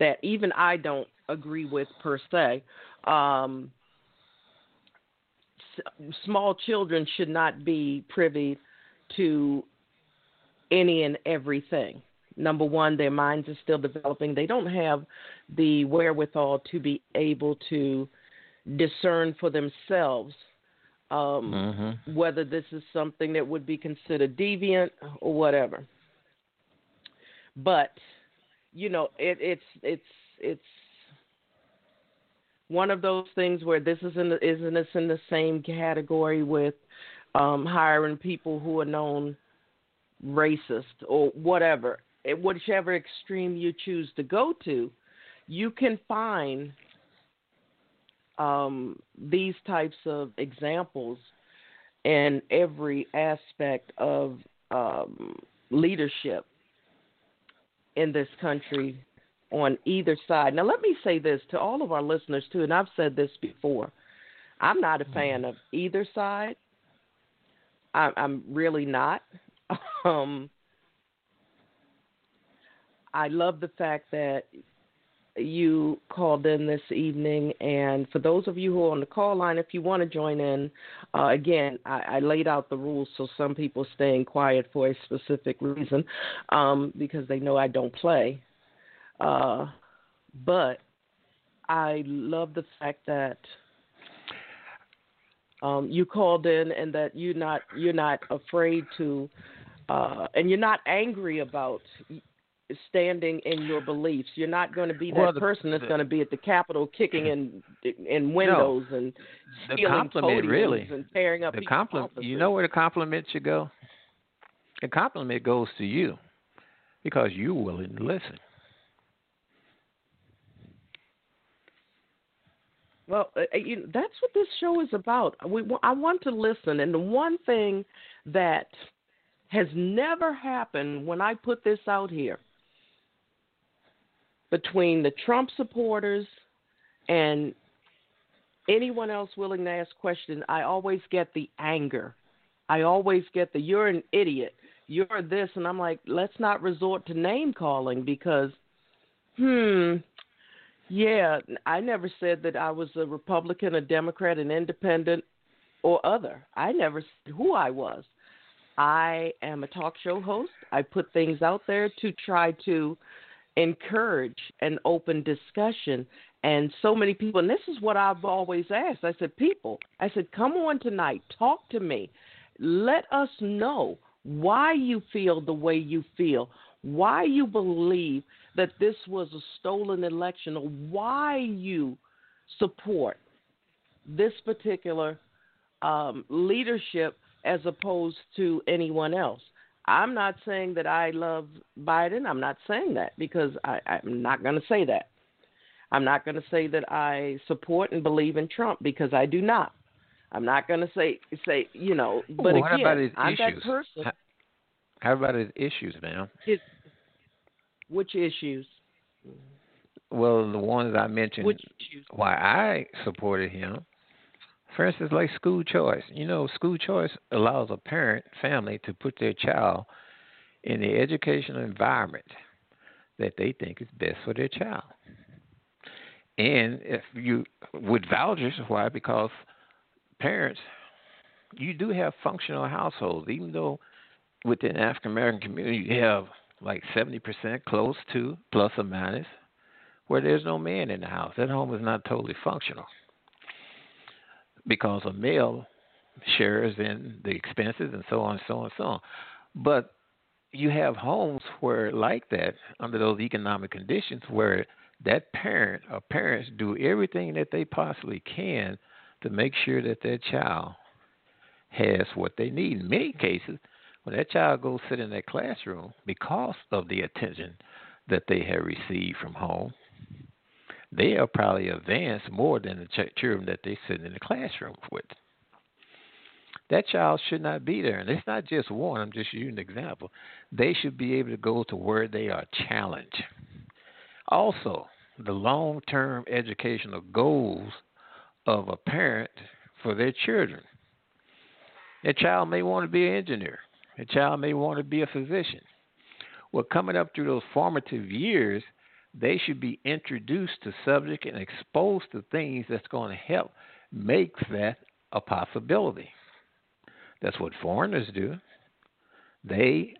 that even I don't agree with per se. Um, s- small children should not be privy to any and everything. Number one, their minds are still developing. They don't have the wherewithal to be able to discern for themselves um, mm-hmm. whether this is something that would be considered deviant or whatever. But, you know, it, it's it's it's one of those things where this is in the, isn't this in the same category with um, hiring people who are known racist or whatever. Whichever extreme you choose to go to, you can find um, these types of examples in every aspect of um, leadership in this country on either side. Now, let me say this to all of our listeners, too, and I've said this before. I'm not a fan of either side. I, I'm really not. Um, I love the fact that you called in this evening, and for those of you who are on the call line, if you want to join in, uh, again, I, I laid out the rules, so some people staying quiet for a specific reason um, because they know I don't play. Uh, but I love the fact that um, you called in and that you're not you're not afraid to, uh, and you're not angry about standing in your beliefs. You're not going to be that well, the, person that's the, going to be at the Capitol kicking in in windows no, and stealing podiums really, and tearing up the compliment. You know where the compliment should go? The compliment goes to you because you're willing to listen. Well, you know, that's what this show is about. We I want to listen, and the one thing that has never happened when I put this out here, between the Trump supporters and anyone else willing to ask questions, I always get the anger. I always get the, you're an idiot, you're this. And I'm like, let's not resort to name calling because, hmm, yeah, I never said that I was a Republican, a Democrat, an independent, or other. I never said who I was. I am a talk show host. I put things out there to try to encourage an open discussion, and so many people, and this is what I've always asked. I said, people, I said, come on tonight, talk to me. Let us know why you feel the way you feel, why you believe that this was a stolen election, or why you support this particular um, leadership as opposed to anyone else. I'm not saying that I love Biden. I'm not saying that because I, I'm not going to say that. I'm not going to say that I support and believe in Trump because I do not. I'm not going to say, say you know, but well, again, I'm issues? that person. How, how about his issues, ma'am? His, which issues? Well, the ones I mentioned, which issues? Why I supported him. For instance, like school choice. You know, school choice allows a parent family to put their child in the educational environment that they think is best for their child. And if you with vouchers, why? Because parents, you do have functional households, even though within the African American community you have like seventy percent close to plus or minus where there's no man in the house. That home is not totally functional, because a male shares in the expenses and so on and so on and so on. But you have homes where, like that, under those economic conditions where that parent or parents do everything that they possibly can to make sure that their child has what they need. In many cases, when that child goes sit in that classroom because of the attention that they have received from home, they are probably advanced more than the ch- children that they sit in the classroom with. That child should not be there. And it's not just one. I'm just using an example. They should be able to go to where they are challenged. Also, the long-term educational goals of a parent for their children. Their child may want to be an engineer. Their child may want to be a physician. Well, coming up through those formative years, they should be introduced to subject and exposed to things that's going to help make that a possibility. That's what foreigners do. They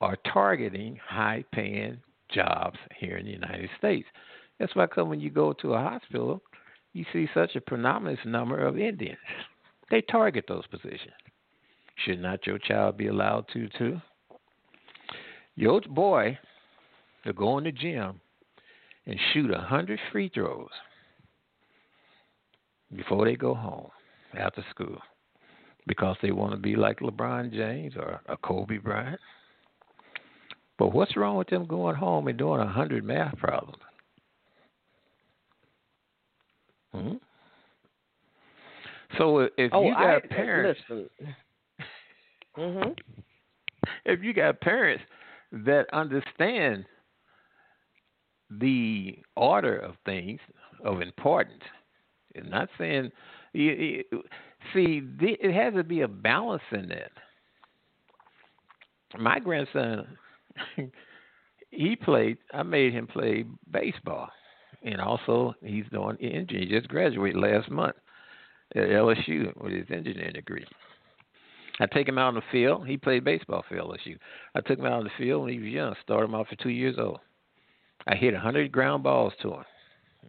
are targeting high-paying jobs here in the United States. That's why when you go to a hospital, you see such a predominant number of Indians. They target those positions. Should not your child be allowed to, too? Your boy to go in the gym and shoot one hundred free throws before they go home after school because they want to be like LeBron James or a Kobe Bryant. But what's wrong with them going home and doing one hundred math problems? Hmm? So if oh, you got I, parents, mm-hmm. if you got parents that understand the order of things of importance, I'm not saying you, you, see it has to be a balance in that. My grandson, he played. I made him play baseball, and also he's doing engineering. He just graduated last month at L S U with his engineering degree. I take him out on the field. He played baseball for L S U. I took him out on the field when he was young, started him out for two years old. I hit one hundred ground balls to him.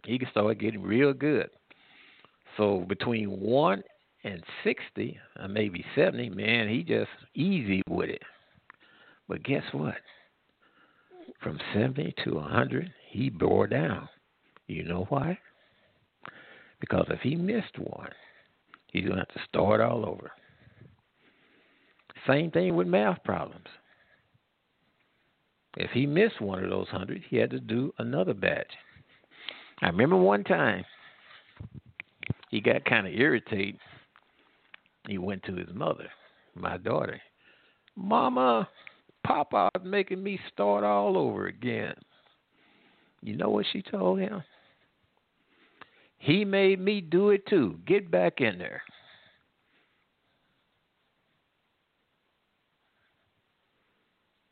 He started getting real good. So between one and sixty, or maybe seventy, man, he just easy with it. But guess what? From seventy to one hundred, he bore down. You know why? Because if he missed one, he's going to have to start all over. Same thing with math problems. If he missed one of those hundred, he had to do another batch. I remember one time he got kind of irritated. He went to his mother, my daughter. Mama, Papa is making me start all over again. You know what she told him? He made me do it too. Get back in there.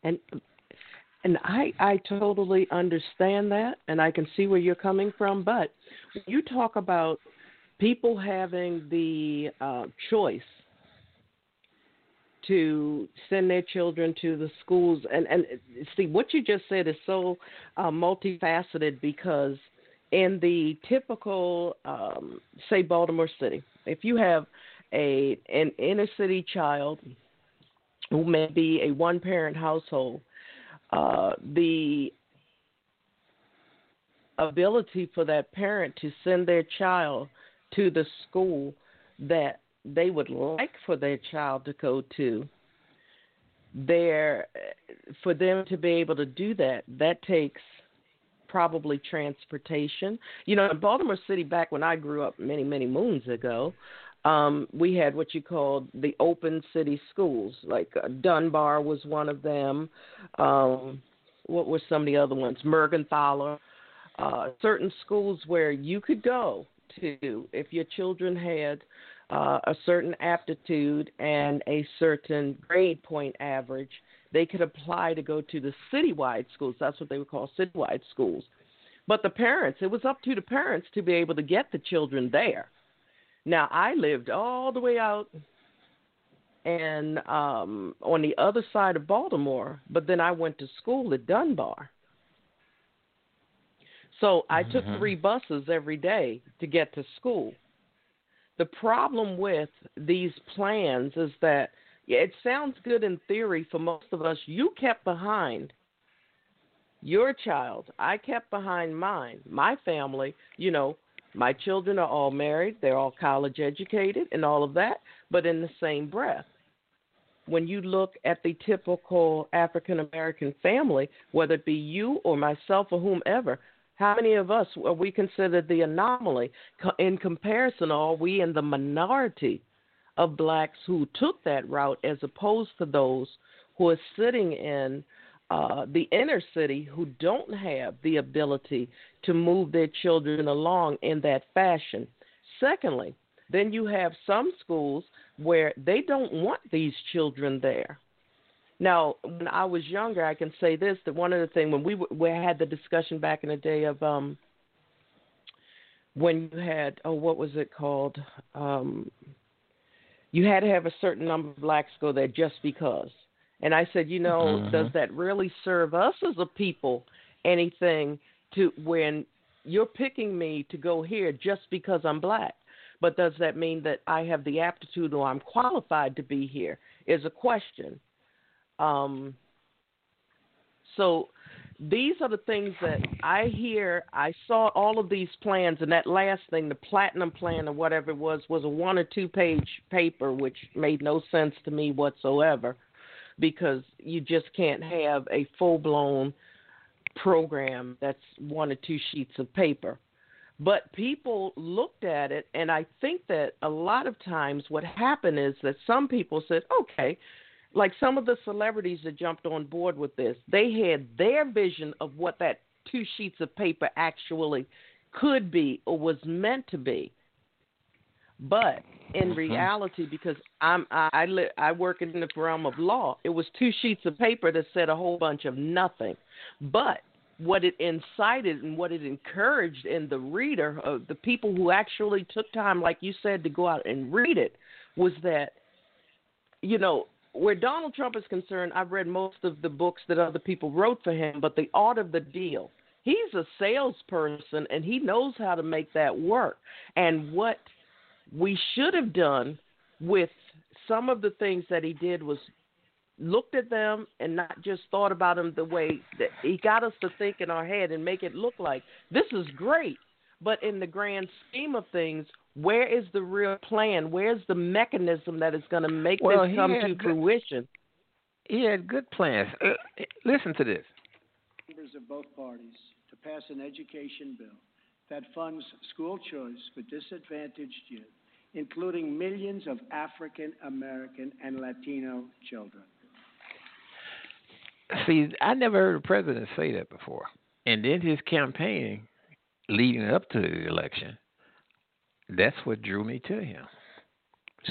And and I, I totally understand that, and I can see where you're coming from. But when you talk about people having the uh, choice to send their children to the schools, and, and see, what you just said is so uh, multifaceted because in the typical, um, say, Baltimore City, if you have a an inner-city child who may be a one-parent household, uh, the ability for that parent to send their child to the school that they would like for their child to go to, there for them to be able to do that, that takes probably transportation. You know, in Baltimore City, back when I grew up many, many moons ago, Um, we had what you called the open city schools, like uh, Dunbar was one of them. Um, what were some of the other ones? Mergenthaler. Uh, certain schools where you could go to if your children had uh, a certain aptitude and a certain grade point average, they could apply to go to the citywide schools. That's what they would call citywide schools. But the parents, it was up to the parents to be able to get the children there. Now, I lived all the way out and um, on the other side of Baltimore, but then I went to school at Dunbar. So I mm-hmm. took three buses every day to get to school. The problem with these plans is that it sounds good in theory for most of us. You kept behind your child. I kept behind mine. My family, you know, my children are all married. They're all college educated and all of that. But in the same breath, when you look at the typical African-American family, whether it be you or myself or whomever, how many of us are we considered the anomaly? In comparison, are we in the minority of blacks who took that route as opposed to those who are sitting in uh, the inner city who don't have the ability to move their children along in that fashion? Secondly, then you have some schools where they don't want these children there. Now, when I was younger, I can say this, that one of the things, when we, we had the discussion back in the day of um, when you had, oh, what was it called? Um, you had to have a certain number of blacks go there just because. And I said, you know, mm-hmm. does that really serve us as a people anything to when you're picking me to go here just because I'm black? But does that mean that I have the aptitude or I'm qualified to be here is a question. Um, so these are the things that I hear. I saw all of these plans, and that last thing, the platinum plan or whatever it was, was a one or two page paper, which made no sense to me whatsoever, because you just can't have a full blown program that's one or two sheets of paper. But people looked at it, and I think that a lot of times what happened is that some people said, okay, like some of the celebrities that jumped on board with this, they had their vision of what that two sheets of paper actually could be or was meant to be. But in reality, because I'm, I, I, live, I work in the realm of law, it was two sheets of paper that said a whole bunch of nothing. But what it incited and what it encouraged in the reader, uh, the people who actually took time, like you said, to go out and read it, was that, you know, where Donald Trump is concerned, I've read most of the books that other people wrote for him, but The Art of the Deal. He's a salesperson, and he knows how to make that work. And what we should have done with some of the things that he did was looked at them and not just thought about them the way that he got us to think in our head and make it look like this is great. But in the grand scheme of things, where is the real plan? Where's the mechanism that is going to make well, this come to good, fruition? He had good plans. Uh, listen to this. Members of both parties to pass an education bill that funds school choice for disadvantaged youth, including millions of African American and Latino children. See, I never heard a president say that before. And then his campaigning leading up to the election, that's what drew me to him.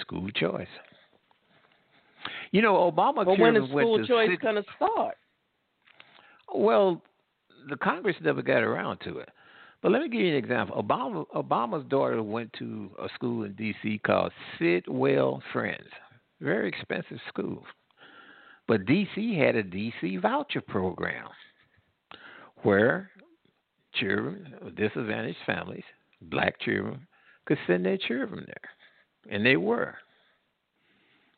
School choice. You know, Obama. Well, when is school choice sit- going to start? Well, the Congress never got around to it. But let me give you an example. Obama, Obama's daughter went to a school in D C called Sidwell Friends. Very expensive school. But D C had a D C voucher program where children of disadvantaged families, black children, could send their children there. And they were.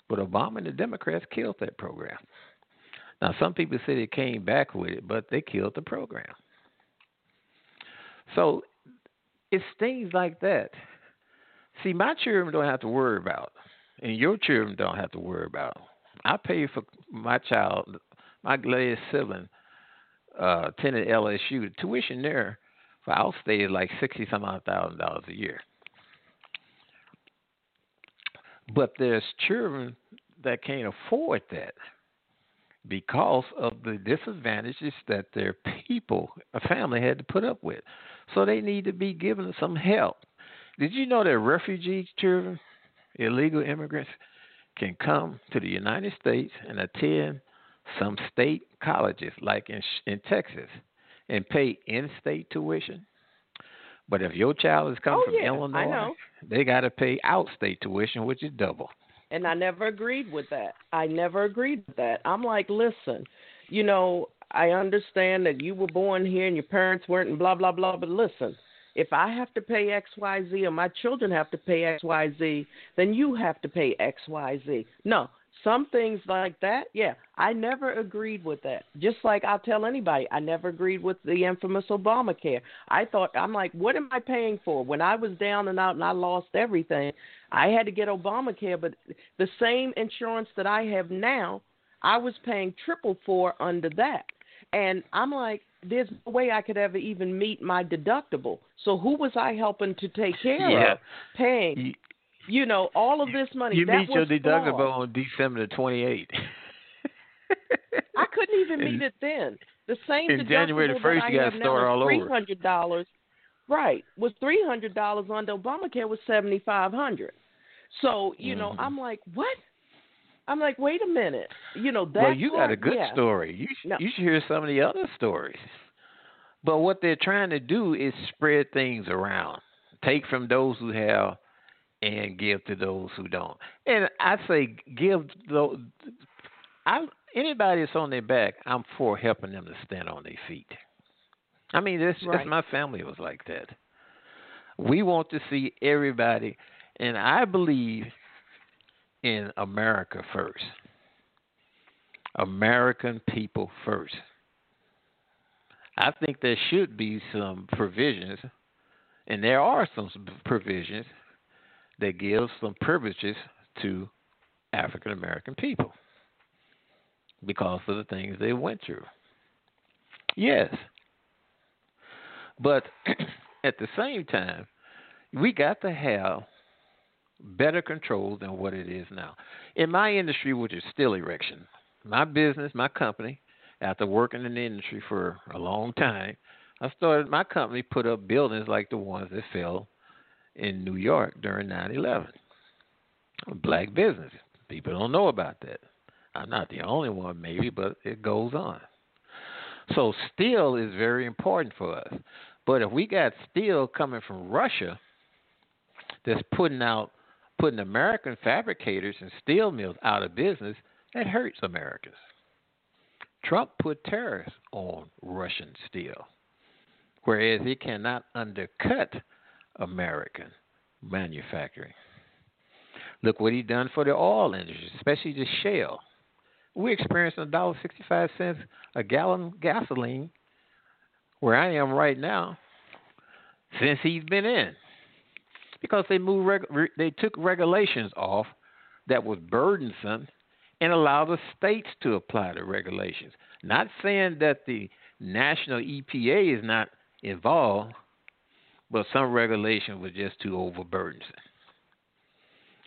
But Obama and the Democrats killed that program. Now, some people say they came back with it, but they killed the program. So it's things like that. See, my children don't have to worry about, and your children don't have to worry about. I paid for my child, my latest sibling, uh, attended L S U. The tuition there for outstay is like sixty-some odd thousand dollars a year. But there's children that can't afford that because of the disadvantages that their people, a family, had to put up with. So they need to be given some help. Did you know that refugee children, illegal immigrants, can come to the United States and attend some state colleges, like in, in Texas, and pay in-state tuition? But if your child is coming oh, from yeah, Illinois, they got to pay out-state tuition, which is double. And I never agreed with that. I never agreed with that. I'm like, listen, you know, I understand that you were born here and your parents weren't and blah, blah, blah. But listen, if I have to pay X, Y, Z or my children have to pay X, Y, Z, then you have to pay X, Y, Z. No, some things like that, yeah, I never agreed with that. Just like I'll tell anybody, I never agreed with the infamous Obamacare. I thought, I'm like, what am I paying for? When I was down and out and I lost everything, I had to get Obamacare, but the same insurance that I have now, I was paying triple for under that. And I'm like, there's no way I could ever even meet my deductible. So who was I helping to take care yeah. of paying? You, you know, all of this money. You that meet was your deductible flawed. On December the twenty-eighth. I couldn't even meet it then. The same in deductible January the first, that I you have now all was three hundred dollars. Over. Right. Was three hundred dollars under Obamacare was seven thousand five hundred dollars. So, you mm. know, I'm like, what? I'm like, wait a minute. You know, that's well, you got a good yeah. story. You sh- no. you should hear some of the other stories. But what they're trying to do is spread things around, take from those who have, and give to those who don't. And I say, give those. I anybody that's on their back, I'm for helping them to stand on their feet. I mean, that's right. That's my family was like that. We want to see everybody, and I believe. In America first. American people first. I think there should be some provisions, and there are some provisions that give some privileges to African American people because of the things they went through. Yes. But at the same time, we got to have better control than what it is now. In my industry, which is still erection, my business, my company, after working in the industry for a long time, I started my company put up buildings like the ones that fell in New York during nine eleven. Black business. People don't know about that. I'm not the only one, maybe, but it goes on. So steel is very important for us. But if we got steel coming from Russia that's putting out putting American fabricators and steel mills out of business, that hurts Americans. Trump put tariffs on Russian steel, whereas he cannot undercut American manufacturing. Look what he done for the oil industry, especially the shale. We're experiencing one dollar and sixty-five cents a gallon gasoline, where I am right now, since he's been in. Because they moved, reg- they took regulations off that was burdensome and allowed the states to apply the regulations. Not saying that the national E P A is not involved, but some regulation was just too overburdensome.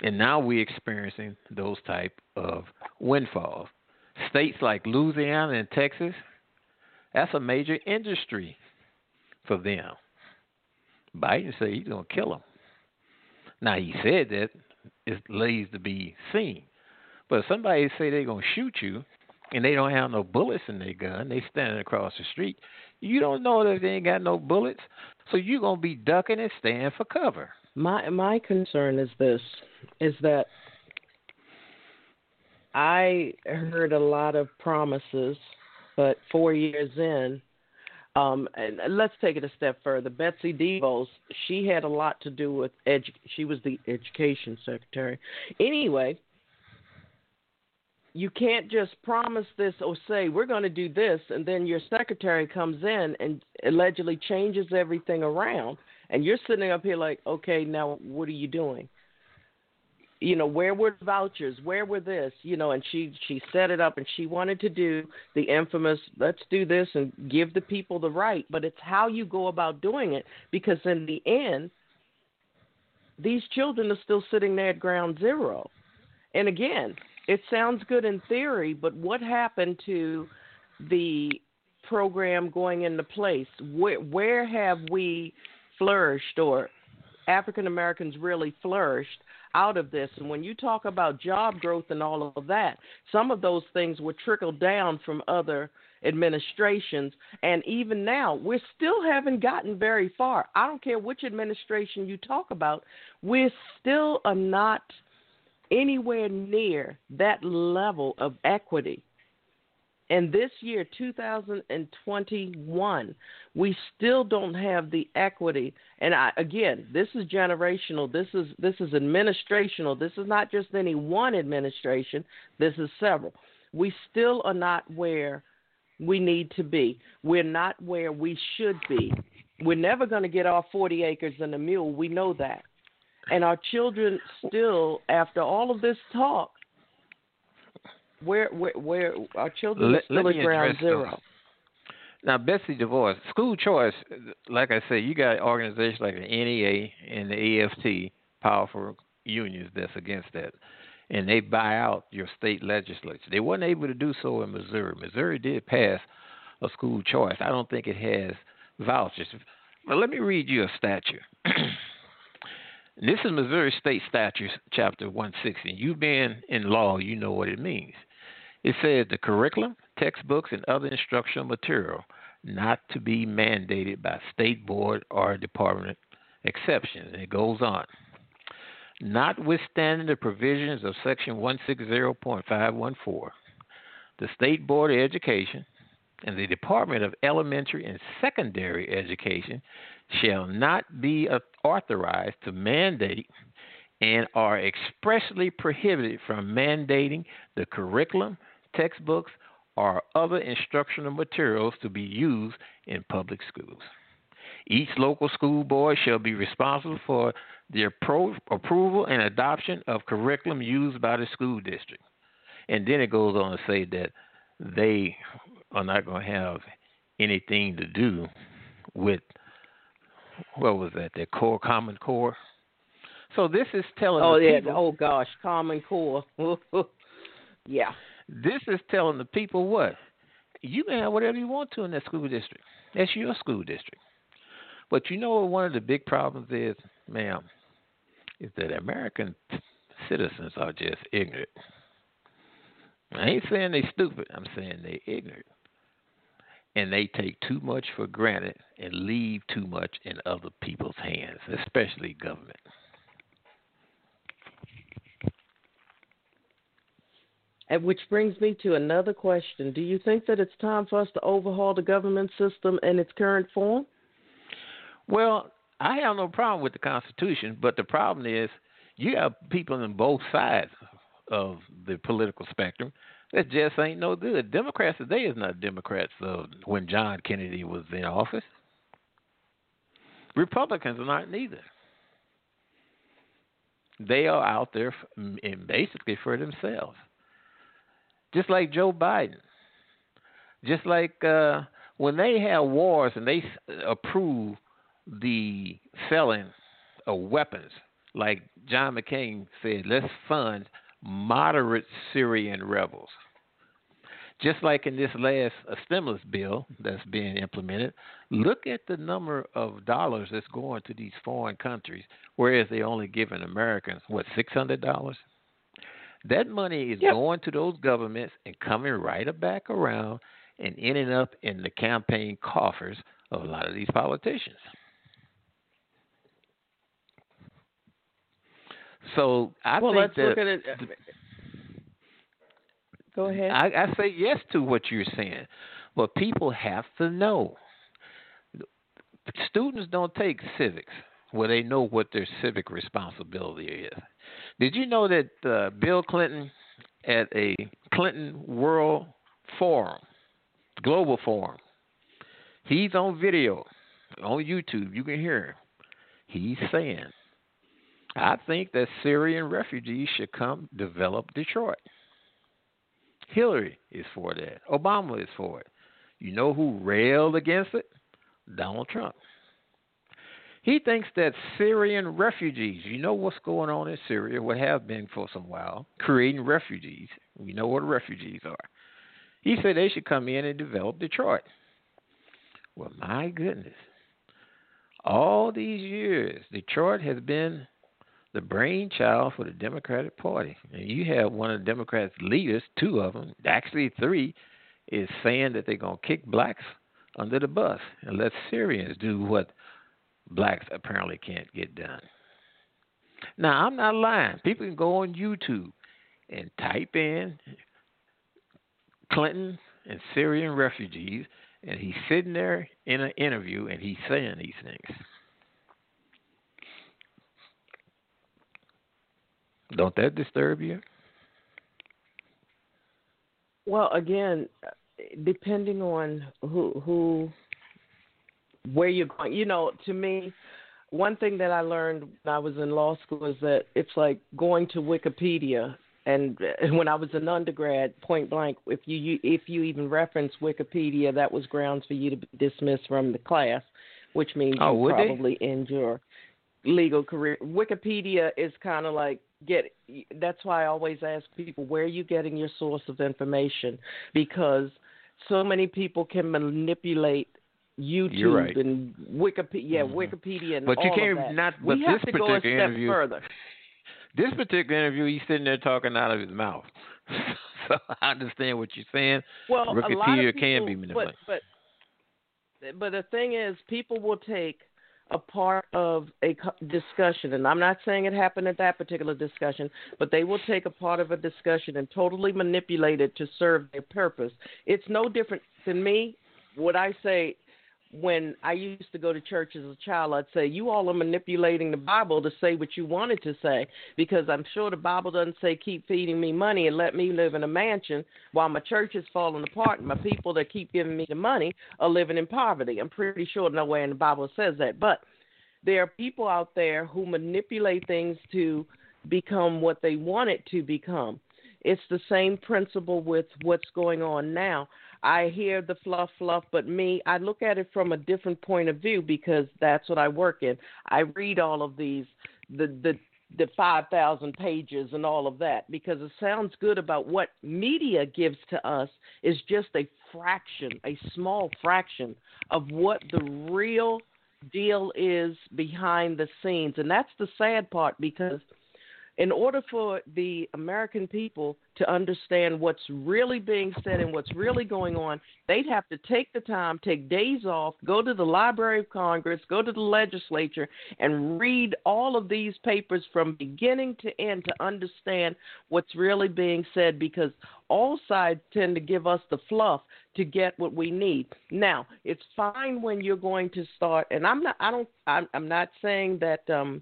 And now we're experiencing those type of windfalls. States like Louisiana and Texas, that's a major industry for them. Biden said he's going to kill them. Now, he said that it lays to be seen. But if somebody say they're going to shoot you and they don't have no bullets in their gun, they standing across the street, you don't know that they ain't got no bullets, so you're going to be ducking and staying for cover. My my concern is this, is that I heard a lot of promises, but four years in, Um, and let's take it a step further. Betsy DeVos, she had a lot to do with edu- she was the education secretary. Anyway, you can't just promise this or say we're going to do this, and then your secretary comes in and allegedly changes everything around, and you're sitting up here like, okay, now what are you doing? You know, where were vouchers? Where were this? You know, and she, she set it up and she wanted to do the infamous, let's do this and give the people the right. But it's how you go about doing it, because in the end, these children are still sitting there at ground zero. And again, it sounds good in theory, but what happened to the program going into place? Where, where have we flourished, or African Americans really flourished out of this? And when you talk about job growth and all of that, some of those things were trickled down from other administrations, and even now we still haven't gotten very far. I don't care which administration you talk about, we still are not anywhere near that level of equity And this year, two thousand twenty-one, we still don't have the equity. And I, again, this is generational. This is this is administrational. This is not just any one administration. This is several. We still are not where we need to be. We're not where we should be. We're never going to get our forty acres and a mule. We know that. And our children still, after all of this talk, Where, where, where our children are still at ground zero. Those. Now, Betsy DeVos, school choice, like I say, you got organizations like the N E A and the A F T, powerful unions that's against that, and they buy out your state legislature. They weren't able to do so in Missouri. Missouri did pass a school choice. I don't think it has vouchers. But let me read you a statute. This is Missouri State Statutes, Chapter one sixty. You've been in law, you know what it means. It says the curriculum, textbooks, and other instructional material not to be mandated by state board or department exceptions. And it goes on. Notwithstanding the provisions of Section one sixty point five one four, the State Board of Education and the Department of Elementary and Secondary Education shall not be authorized to mandate and are expressly prohibited from mandating the curriculum, textbooks, or other instructional materials to be used in public schools. Each local school board shall be responsible for the appro- approval and adoption of curriculum used by the school district. And then it goes on to say that they are not going to have anything to do with, what was that, their core, Common Core? So this is telling oh, the yeah. people. Oh, gosh, Common Core. Yeah. This is telling the people what? You can have whatever you want to in that school district. That's your school district. But you know what one of the big problems is, ma'am, is that American citizens are just ignorant. I ain't saying they stupid. I'm saying they're ignorant. And they take too much for granted and leave too much in other people's hands, especially government. And which brings me to another question. Do you think that it's time for us to overhaul the government system in its current form? Well, I have no problem with the Constitution, but the problem is you have people on both sides of the political spectrum that just ain't no good. Democrats today is not Democrats of when John Kennedy was in office. Republicans are not neither. They are out there basically for themselves. Just like Joe Biden. Just like uh, when they have wars and they approve the selling of weapons, like John McCain said, let's fund moderate Syrian rebels. Just like in this last stimulus bill that's being implemented, look at the number of dollars that's going to these foreign countries, whereas they only giving Americans, what, six hundred dollars? That money is yep. going to those governments and coming right back around and ending up in the campaign coffers of a lot of these politicians. So I well, think let's that, look at it. The, Go ahead. I, I say yes to what you're saying, but people have to know. Students don't take civics where they know what their civic responsibility is. Did you know that uh, Bill Clinton at a Clinton World Forum, Global Forum, he's on video on YouTube. You can hear him. He's saying, I think that Syrian refugees should come develop Detroit. Hillary is for that. Obama is for it. You know who railed against it? Donald Trump. He thinks that Syrian refugees, you know what's going on in Syria, what have been for some while, creating refugees. We know what refugees are. He said they should come in and develop Detroit. Well, my goodness. All these years, Detroit has been the brainchild for the Democratic Party. And you have one of the Democrats' leaders, two of them, actually three, is saying that they're going to kick blacks under the bus and let Syrians do what blacks apparently can't get done. Now, I'm not lying. People can go on YouTube and type in Clinton and Syrian refugees, and he's sitting there in an interview and he's saying these things. Don't that disturb you? Well, again, depending on who, who, where you're going, you know, to me, one thing that I learned when I was in law school is that it's like going to Wikipedia. And when I was an undergrad, point blank, if you, you if you even reference Wikipedia, that was grounds for you to be dismissed from the class, which means oh, you probably they? end your legal career. Wikipedia is kind of like get. That's why I always ask people, where are you getting your source of information? Because so many people can manipulate YouTube You're right. and Wikipedia, yeah, mm-hmm. Wikipedia, and but all you can't of that. Not. But we have this to go a step interview. further. This particular interview, he's sitting there talking out of his mouth. So I understand what you're saying. Well, Wikipedia a lot of people, can be manipulated. But, but, but the thing is, people will take a part of a discussion, and I'm not saying it happened at that particular discussion, but they will take a part of a discussion and totally manipulate it to serve their purpose. It's no different than me. What I say when I used to go to church as a child, I'd say, you all are manipulating the Bible to say what you wanted to say, because I'm sure the Bible doesn't say keep feeding me money and let me live in a mansion while my church is falling apart and my people that keep giving me the money are living in poverty. I'm pretty sure nowhere in the Bible says that. But there are people out there who manipulate things to become what they want it to become. It's the same principle with what's going on now. I hear the fluff, fluff, but me, I look at it from a different point of view because that's what I work in. I read all of these, the the, the five thousand pages and all of that, because it sounds good about what media gives to us is just a fraction, a small fraction of what the real deal is behind the scenes. And that's the sad part, because in order for the American people to understand what's really being said and what's really going on, they'd have to take the time, take days off, go to the Library of Congress, go to the legislature, and read all of these papers from beginning to end to understand what's really being said, because all sides tend to give us the fluff to get what we need. Now, it's fine when you're going to start, and I'm not, I don't, I'm, I'm not saying that, um,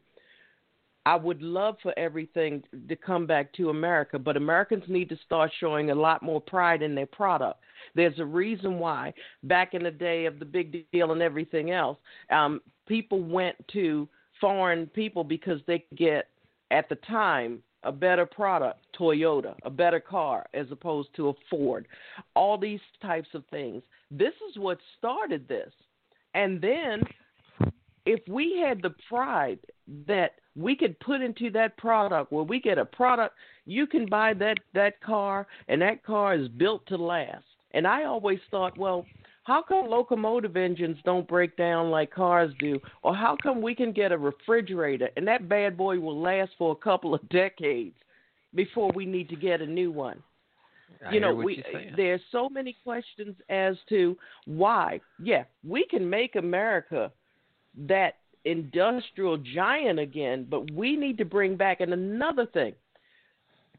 I would love for everything to come back to America, but Americans need to start showing a lot more pride in their product. There's a reason why back in the day of the big deal and everything else, um, people went to foreign people because they could get, at the time, a better product, Toyota, a better car as opposed to a Ford, all these types of things. This is what started this. And then if we had the pride that we could put into that product, where we get a product, you can buy that, that car, and that car is built to last. And I always thought, well, how come locomotive engines don't break down like cars do? Or how come we can get a refrigerator, and that bad boy will last for a couple of decades before we need to get a new one? I you know, we there's so many questions as to why. Yeah, we can make America that industrial giant again, but we need to bring back. And another thing,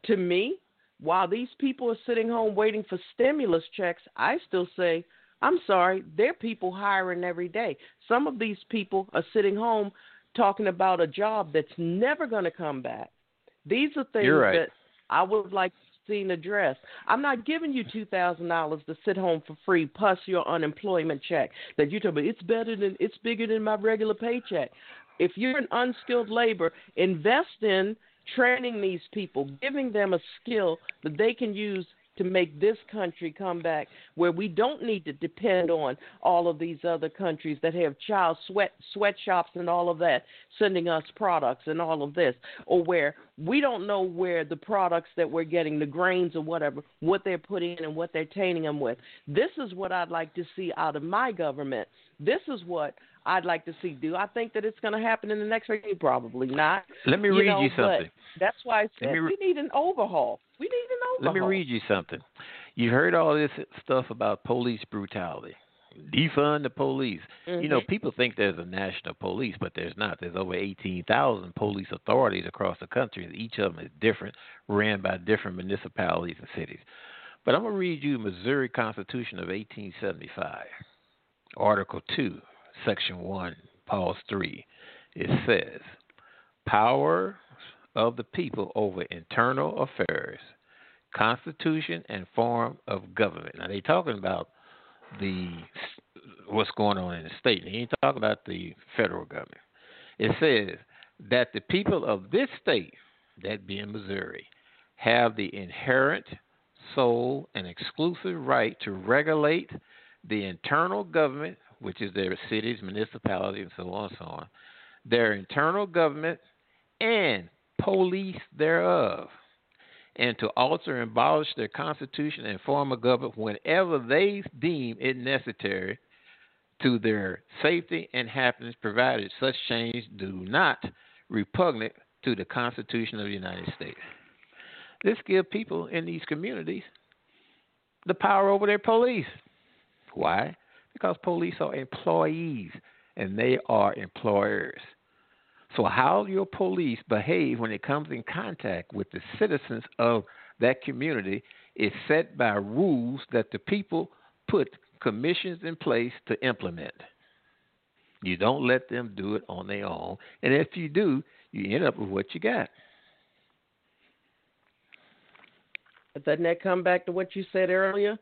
to me, while these people are sitting home waiting for stimulus checks, I still say, I'm sorry, they're people hiring every day. Some of these people are sitting home talking about a job that's never going to come back. These are things You're right. that I would like to see addressed. I'm not giving you two thousand dollars to sit home for free, plus your unemployment check that you told me it's better than, it's bigger than my regular paycheck. If you're an unskilled labor, invest in training these people, giving them a skill that they can use to make this country come back, where we don't need to depend on all of these other countries that have child sweat sweatshops and all of that, sending us products and all of this, or where we don't know where the products that we're getting, the grains or whatever, what they're putting in and what they're tainting them with. This is what I'd like to see out of my government. This is what I'd like to see. Do I think that it's going to happen in the next week? Probably not. Let me you read know, you something. That's why I said re- we need an overhaul. We need an overhaul. Let me read you something. You heard all this stuff about police brutality. Defund the police. Mm-hmm. You know, people think there's a national police, but there's not. There's over eighteen thousand police authorities across the country. Each of them is different, ran by different municipalities and cities. But I'm going to read you Missouri Constitution of eighteen seventy-five, Article two, Section one, Clause three. It says, power of the people over internal affairs, constitution and form of government. Now, they're talking about the what's going on in the state. He ain't talking about the federal government. It says that the people of this state, that being Missouri, have the inherent, sole, and exclusive right to regulate the internal government, which is their cities, municipalities, and so on and so on, their internal government and police thereof, and to alter and abolish their constitution and form of government whenever they deem it necessary to their safety and happiness, provided such change do not repugnant to the Constitution of the United States. This gives people in these communities the power over their police. Why? Because police are employees and they are employers. So how your police behave when it comes in contact with the citizens of that community is set by rules that the people put commissions in place to implement. You don't let them do it on their own. And if you do, you end up with what you got. Doesn't that come back to what you said earlier?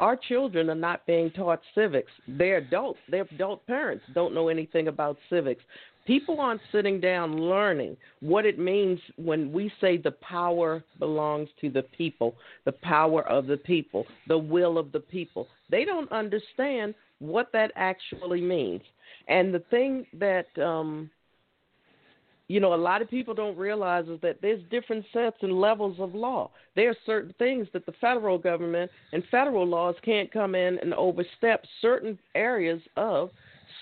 Our children are not being taught civics. They're adults. Their adult parents don't know anything about civics. People aren't sitting down learning what it means when we say the power belongs to the people, the power of the people, the will of the people. They don't understand what that actually means. And the thing that, um, you know, a lot of people don't realize is that there's different sets and levels of law. There are certain things that the federal government and federal laws can't come in and overstep certain areas of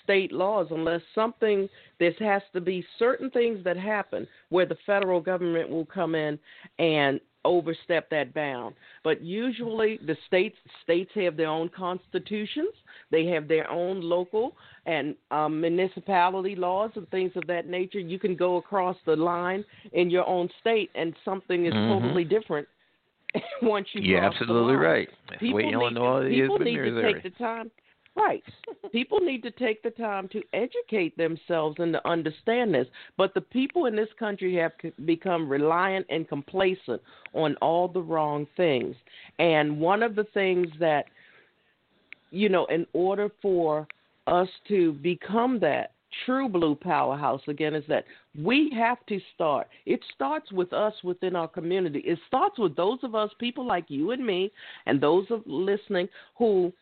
state laws, unless something, this has to be certain things that happen where the federal government will come in and overstep that bound. But usually the states states have their own constitutions. They have their own local and um, municipality laws and things of that nature. You can go across the line in your own state and something is mm-hmm. totally different once you You're cross absolutely the line. Right. That's people need Illinois to, people need to take the time. Right. People need to take the time to educate themselves and to understand this. But the people in this country have become reliant and complacent on all the wrong things. And one of the things that, you know, in order for us to become that true blue powerhouse again, is that we have to start. It starts with us within our community. It starts with those of us, people like you and me, and those of listening who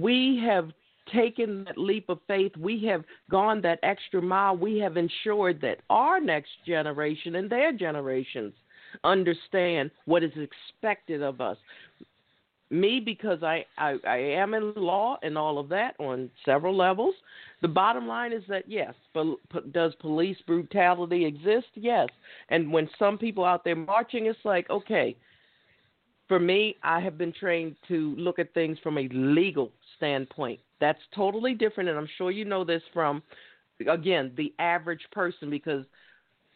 we have taken that leap of faith. We have gone that extra mile. We have ensured that our next generation and their generations understand what is expected of us. Me, because I, I, I am in law and all of that on several levels. The bottom line is that, yes, pol- does police brutality exist? Yes. And when some people out there marching, it's like, okay, for me, I have been trained to look at things from a legal standpoint. That's totally different, and I'm sure you know this from, again, the average person, because,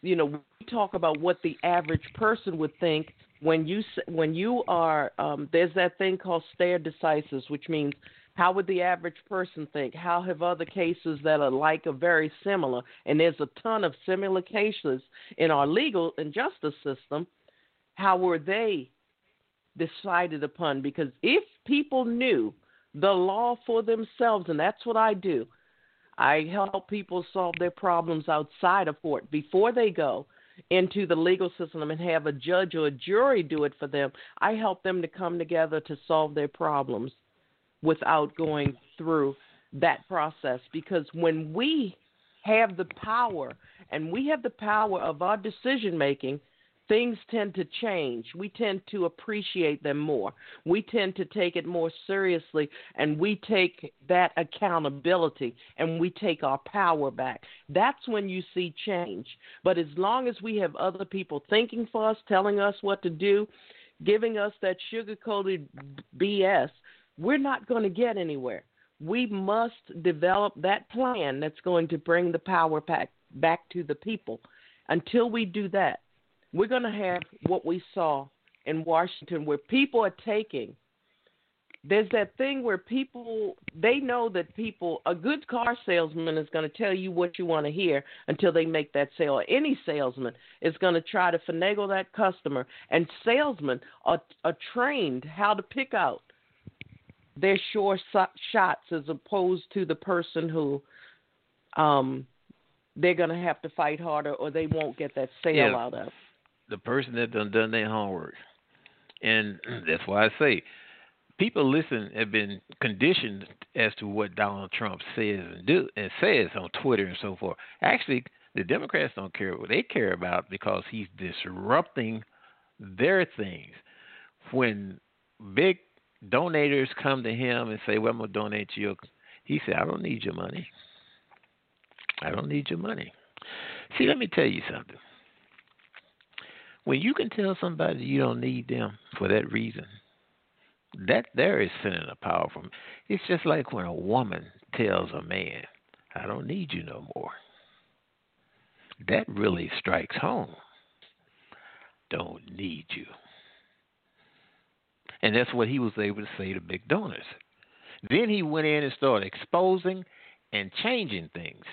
you know, we talk about what the average person would think when you when you are um, – there's that thing called stare decisis, which means how would the average person think? How have other cases that are like or very similar? And there's a ton of similar cases in our legal and justice system. How were they decided upon? Because if people knew the law for themselves, and that's what I do, I help people solve their problems outside of court before they go into the legal system and have a judge or a jury do it for them. I help them to come together to solve their problems without going through that process, because when we have the power and we have the power of our decision making, things tend to change. We tend to appreciate them more. We tend to take it more seriously, and we take that accountability, and we take our power back. That's when you see change. But as long as we have other people thinking for us, telling us what to do, giving us that sugar-coated B S, we're not going to get anywhere. We must develop that plan that's going to bring the power back, back to the people. Until we do that, we're going to have what we saw in Washington where people are taking. There's that thing where people, they know that people, a good car salesman is going to tell you what you want to hear until they make that sale. Or any salesman is going to try to finagle that customer. And salesmen are, are trained how to pick out their sure shots as opposed to the person who um, they're going to have to fight harder or they won't get that sale yeah, out of. The person that done done their homework. And that's why I say, people listen have been conditioned as to what Donald Trump says and do and says on Twitter and so forth. Actually, the Democrats don't care what they care about because he's disrupting their things. When big donators come to him and say, "Well, I'm gonna donate to you," he said, "I don't need your money. I don't need your money." See, let me tell you something. When you can tell somebody you don't need them for that reason, that there is sending a powerful. It's just like when a woman tells a man, "I don't need you no more." That really strikes home. Don't need you. And that's what he was able to say to big donors. Then he went in and started exposing and changing things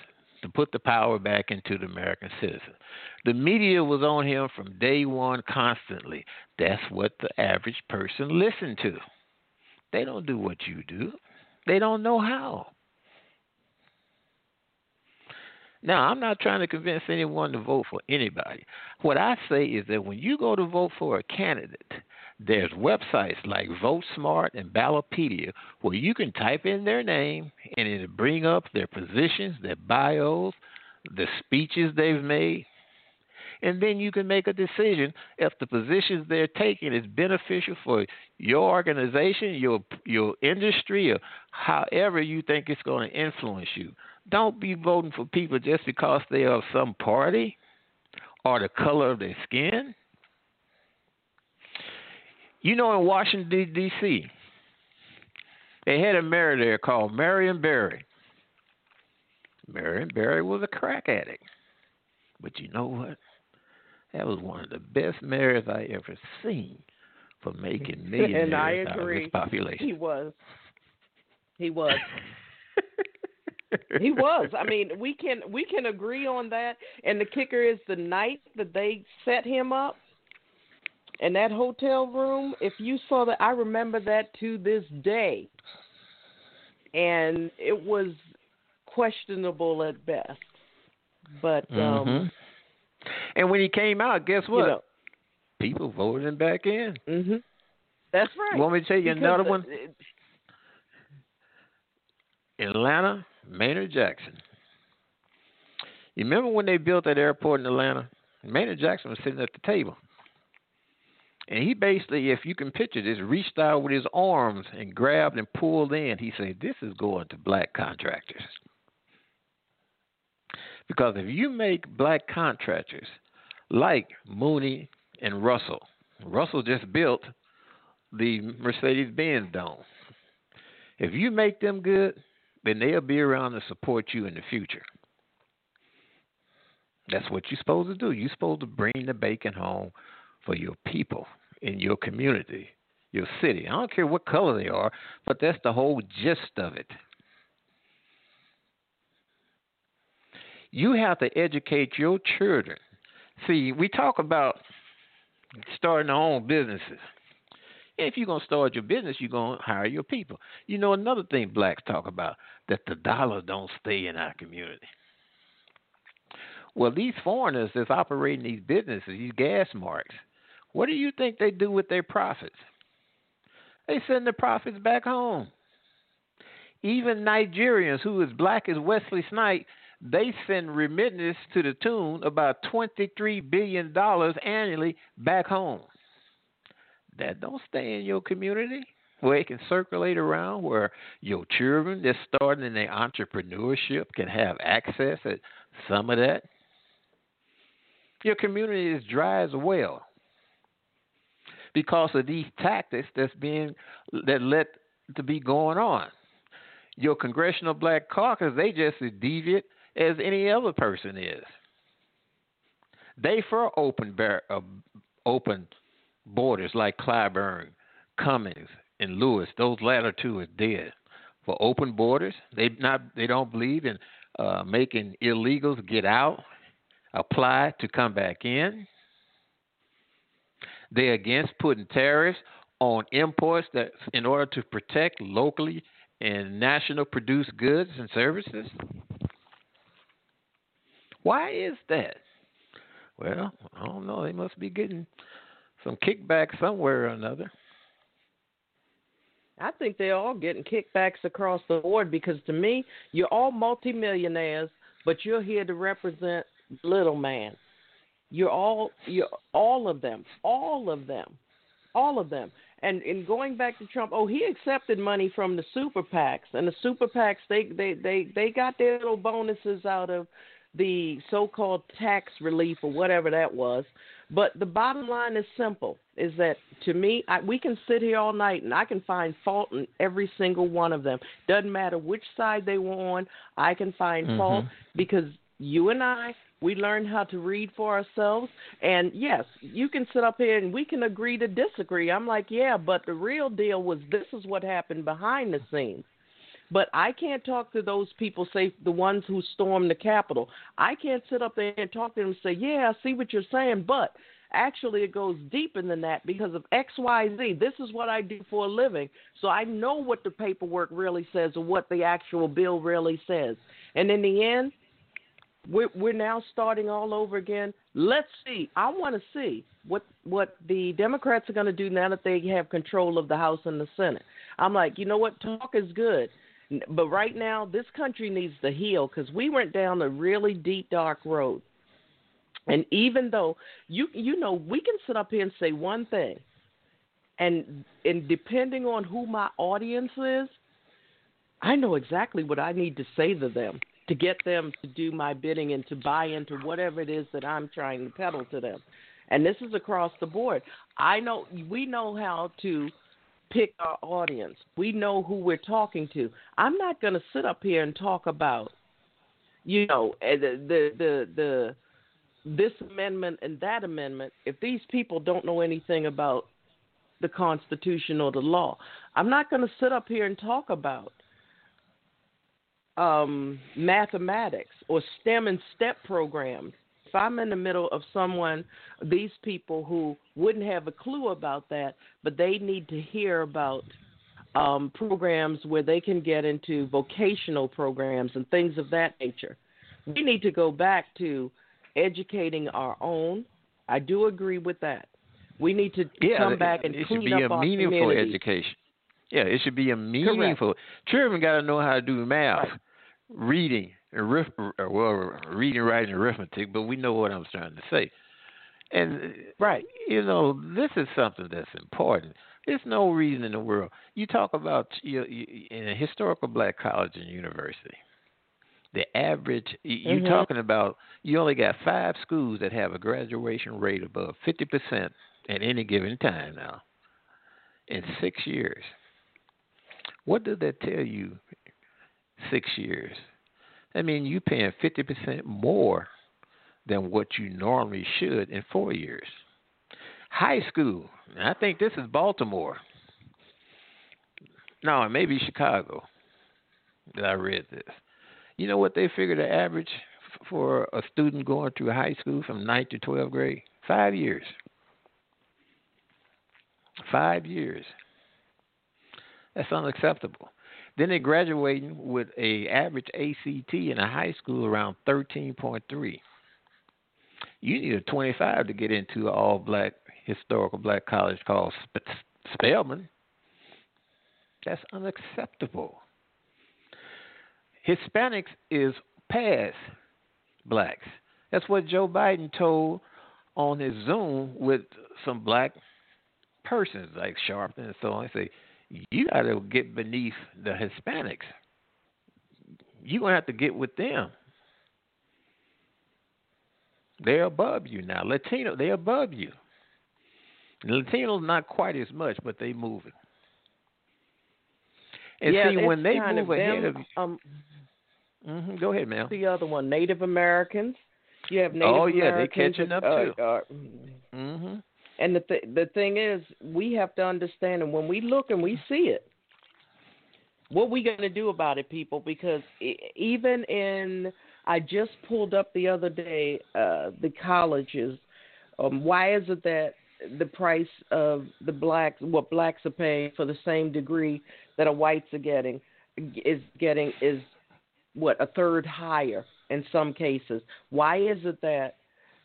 to put the power back into the American citizen. The media was on him from day one constantly. That's what the average person listened to. They don't do what you do. They don't know how. Now, I'm not trying to convince anyone to vote for anybody. What I say is that when you go to vote for a candidate, there's websites like VoteSmart and Ballotpedia where you can type in their name and it'll bring up their positions, their bios, the speeches they've made. And then you can make a decision if the positions they're taking is beneficial for your organization, your your industry, or however you think it's going to influence you. Don't be voting for people just because they are of some party or the color of their skin. You know, in Washington, D C, they had a mayor there called Marion Barry. Marion Barry was a crack addict. But you know what? That was one of the best mayors I ever seen for making millionaires out of his population. He was. He was. He was. I mean, we can we can agree on that. And the kicker is the night that they set him up in that hotel room, if you saw that, I remember that to this day. And it was questionable at best. But mm-hmm. um, and when he came out, guess what? You know, people voted him back in. Mm-hmm. That's right. You want me to tell you because another one? It, Atlanta, Maynard Jackson. You remember when they built that airport in Atlanta? Maynard Jackson was sitting at the table. And he basically, if you can picture this, reached out with his arms and grabbed and pulled in. He said, "This is going to black contractors." Because if you make black contractors like Mooney and Russell, Russell just built the Mercedes-Benz Dome. If you make them good, then they'll be around to support you in the future. That's what you're supposed to do. You're supposed to bring the bacon home for your people in your community, your city. I don't care what color they are, but that's the whole gist of it. You have to educate your children. See, we talk about starting our own businesses. If you're going to start your business, you're going to hire your people. You know, another thing blacks talk about, that the dollar don't stay in our community. Well, these foreigners that's operating these businesses, these gas marks, what do you think they do with their profits? They send the profits back home. Even Nigerians, who is black as Wesley Snipes, they send remittance to the tune about twenty-three billion dollars annually back home. That don't stay in your community where it can circulate around, where your children that's starting in their entrepreneurship can have access to some of that. Your community is dry as well because of these tactics that's being that let to be going on. Your Congressional Black Caucus, they just as deviant as any other person is. They for open bar- uh, open borders like Clyburn, Cummings, and Lewis. Those latter two are dead. For open borders, they not they don't believe in uh, making illegals get out, apply to come back in. They're against putting tariffs on imports that in order to protect locally and national produced goods and services. Why is that? Well, I don't know. They must be getting some kickback somewhere or another. I think they're all getting kickbacks across the board because, to me, you're all multimillionaires, but you're here to represent little man. You're all, you're all of them, all of them, all of them. And in going back to Trump, oh, he accepted money from the super PACs, and the super PACs they they they they got their little bonuses out of the so-called tax relief or whatever that was. But the bottom line is simple, is that to me, I, we can sit here all night and I can find fault in every single one of them. Doesn't matter which side they were on, I can find mm-hmm. fault because you and I, we learned how to read for ourselves. And yes, you can sit up here and we can agree to disagree. I'm like, yeah, but the real deal was this is what happened behind the scenes. But I can't talk to those people, say the ones who stormed the Capitol. I can't sit up there and talk to them and say, yeah, I see what you're saying, but actually it goes deeper than that because of X, Y, Z. This is what I do for a living, so I know what the paperwork really says or what the actual bill really says. And in the end, we're, we're now starting all over again. Let's see. I want to see what what the Democrats are going to do now that they have control of the House and the Senate. I'm like, you know what? Talk is good. But right now, this country needs to heal because we went down a really deep, dark road. And even though, you you know, we can sit up here and say one thing, and and depending on who my audience is, I know exactly what I need to say to them to get them to do my bidding and to buy into whatever it is that I'm trying to peddle to them. And this is across the board. I know we know how to pick our audience. We know who we're talking to. I'm not going to sit up here and talk about, you know, the, the the the this amendment and that amendment if these people don't know anything about the Constitution or the law. I'm not going to sit up here and talk about um, mathematics or STEM and STEP programs if I'm in the middle of someone, these people who wouldn't have a clue about that, but they need to hear about um, programs where they can get into vocational programs and things of that nature. We need to go back to educating our own. I do agree with that. We need to yeah, come back and clean up our community. It should be a meaningful education. Yeah, it should be a meaningful. Correct. Children got to know how to do math, right. reading. Well, reading, writing, arithmetic, but we know what I'm trying to say. And, right, you know, this is something that's important. There's no reason in the world. You talk about you know, in a historical black college and university, the average, you're mm-hmm. talking about you only got five schools that have a graduation rate above fifty percent at any given time now in six years. What did that tell you six years? I mean, you're paying fifty percent more than what you normally should in four years. High school, I think this is Baltimore. No, it may be Chicago that I read this. You know what they figured the average for a student going through high school from ninth to twelfth grade? Five years. Five years. That's unacceptable. Then they're graduating with an average A C T in a high school around thirteen point three. You need a twenty-five to get into an all-black historical black college called Spelman. That's unacceptable. Hispanics is past blacks. That's what Joe Biden told on his Zoom with some black persons like Sharpton and so on. He said, you got to get beneath the Hispanics. You're going to have to get with them. They're above you now. Latino, they're above you. Latinos, not quite as much, but they moving. And yeah, see, when they move of ahead them, of you. Um, mm-hmm, go ahead, ma'am. The other one, Native Americans. You have Native Americans. Oh, yeah, Americans they're catching up, uh, too. Uh, mm-hmm. And the th- the thing is, we have to understand, and when we look and we see it, what are we going to do about it, people? Because even in, I just pulled up the other day, uh, the colleges. Um, why is it that the price of the blacks, what blacks are paying for the same degree that a whites are getting, is getting is what, a third higher in some cases? Why is it that,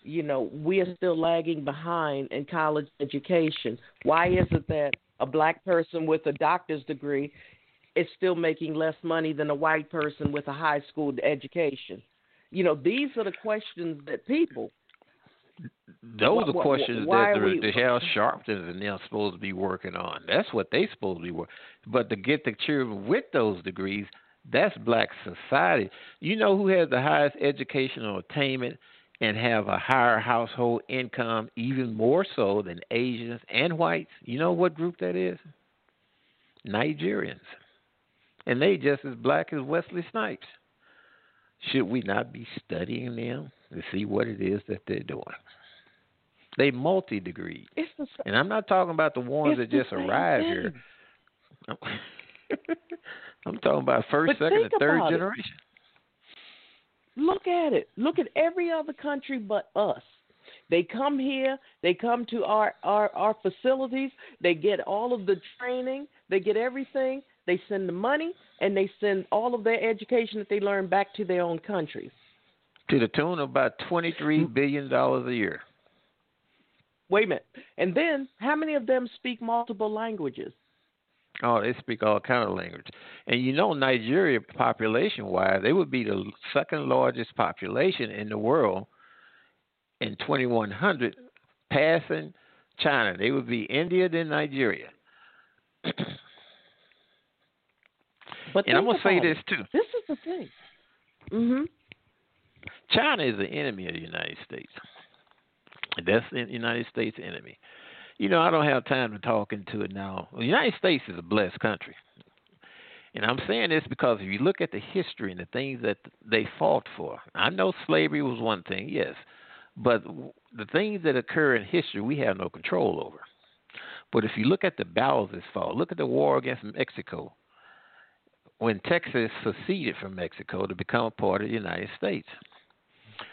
you know, we are still lagging behind in college education? Why is it that a black person with a doctor's degree is still making less money than a white person with a high school education? You know, these are the questions that people. Those are why, questions why, why that the, the Hal Sharptons and them supposed to be working on. That's what they supposed to be working. But to get the children with those degrees, that's black society. You know who has the highest educational attainment and have a higher household income, even more so than Asians and whites? You know what group that is? Nigerians. And they just as black as Wesley Snipes. Should we not be studying them to see what it is that they're doing? They multi-degreed. The, and I'm not talking about the ones that just arrived here. I'm, I'm talking about first, but second, and third generation. It. Look at it. Look at every other country but us. They come here. They come to our, our, our facilities. They get all of the training. They get everything. They send the money, and they send all of their education that they learn back to their own countries. To the tune of about twenty-three billion dollars a year. Wait a minute. And then, how many of them speak multiple languages? Oh, they speak all kinds of languages. And you know, Nigeria, population-wise, they would be the second largest population in the world in twenty-one hundred, passing China. They would be India, then Nigeria. But and I'm going to say this, too. This is the thing. Mm-hmm. China is the enemy of the United States. That's the United States enemy. You know, I don't have time to talk into it now. The United States is a blessed country. And I'm saying this because if you look at the history and the things that they fought for, I know slavery was one thing, yes. But the things that occur in history, we have no control over. But if you look at the battles that fought, look at the war against Mexico. When Texas seceded from Mexico to become a part of the United States.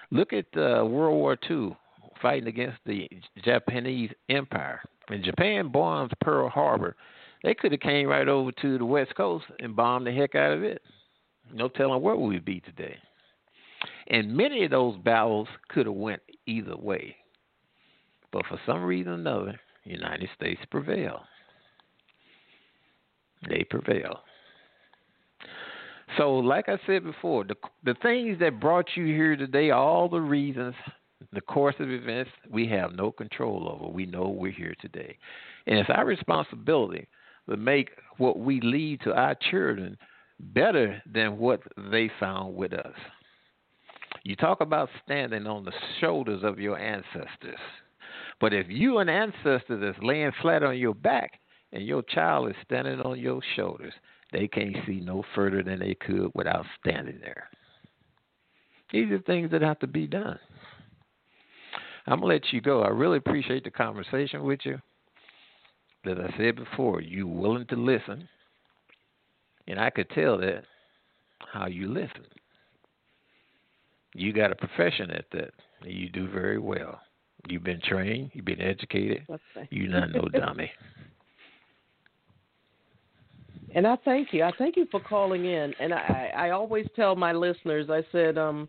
Look at uh, World War Two, fighting against the Japanese Empire. When Japan bombed Pearl Harbor, they could have came right over to the West Coast and bombed the heck out of it. No telling where we'd be today. And many of those battles could have went either way. But for some reason or another, the United States prevailed. They prevailed. So, like I said before, the the things that brought you here today, all the reasons, the course of events, we have no control over. We know we're here today. And it's our responsibility to make what we leave to our children better than what they found with us. You talk about standing on the shoulders of your ancestors. But if you're an ancestor that's laying flat on your back and your child is standing on your shoulders, they can't see no further than they could without standing there. These are things that have to be done. I'm going to let you go. I really appreciate the conversation with you. As I said before, you willing to listen. And I could tell that how you listen. You got a profession at that. And you do very well. You've been trained. You've been educated. You're not no dummy. And I thank you. I thank you for calling in. And I, I always tell my listeners, I said, um,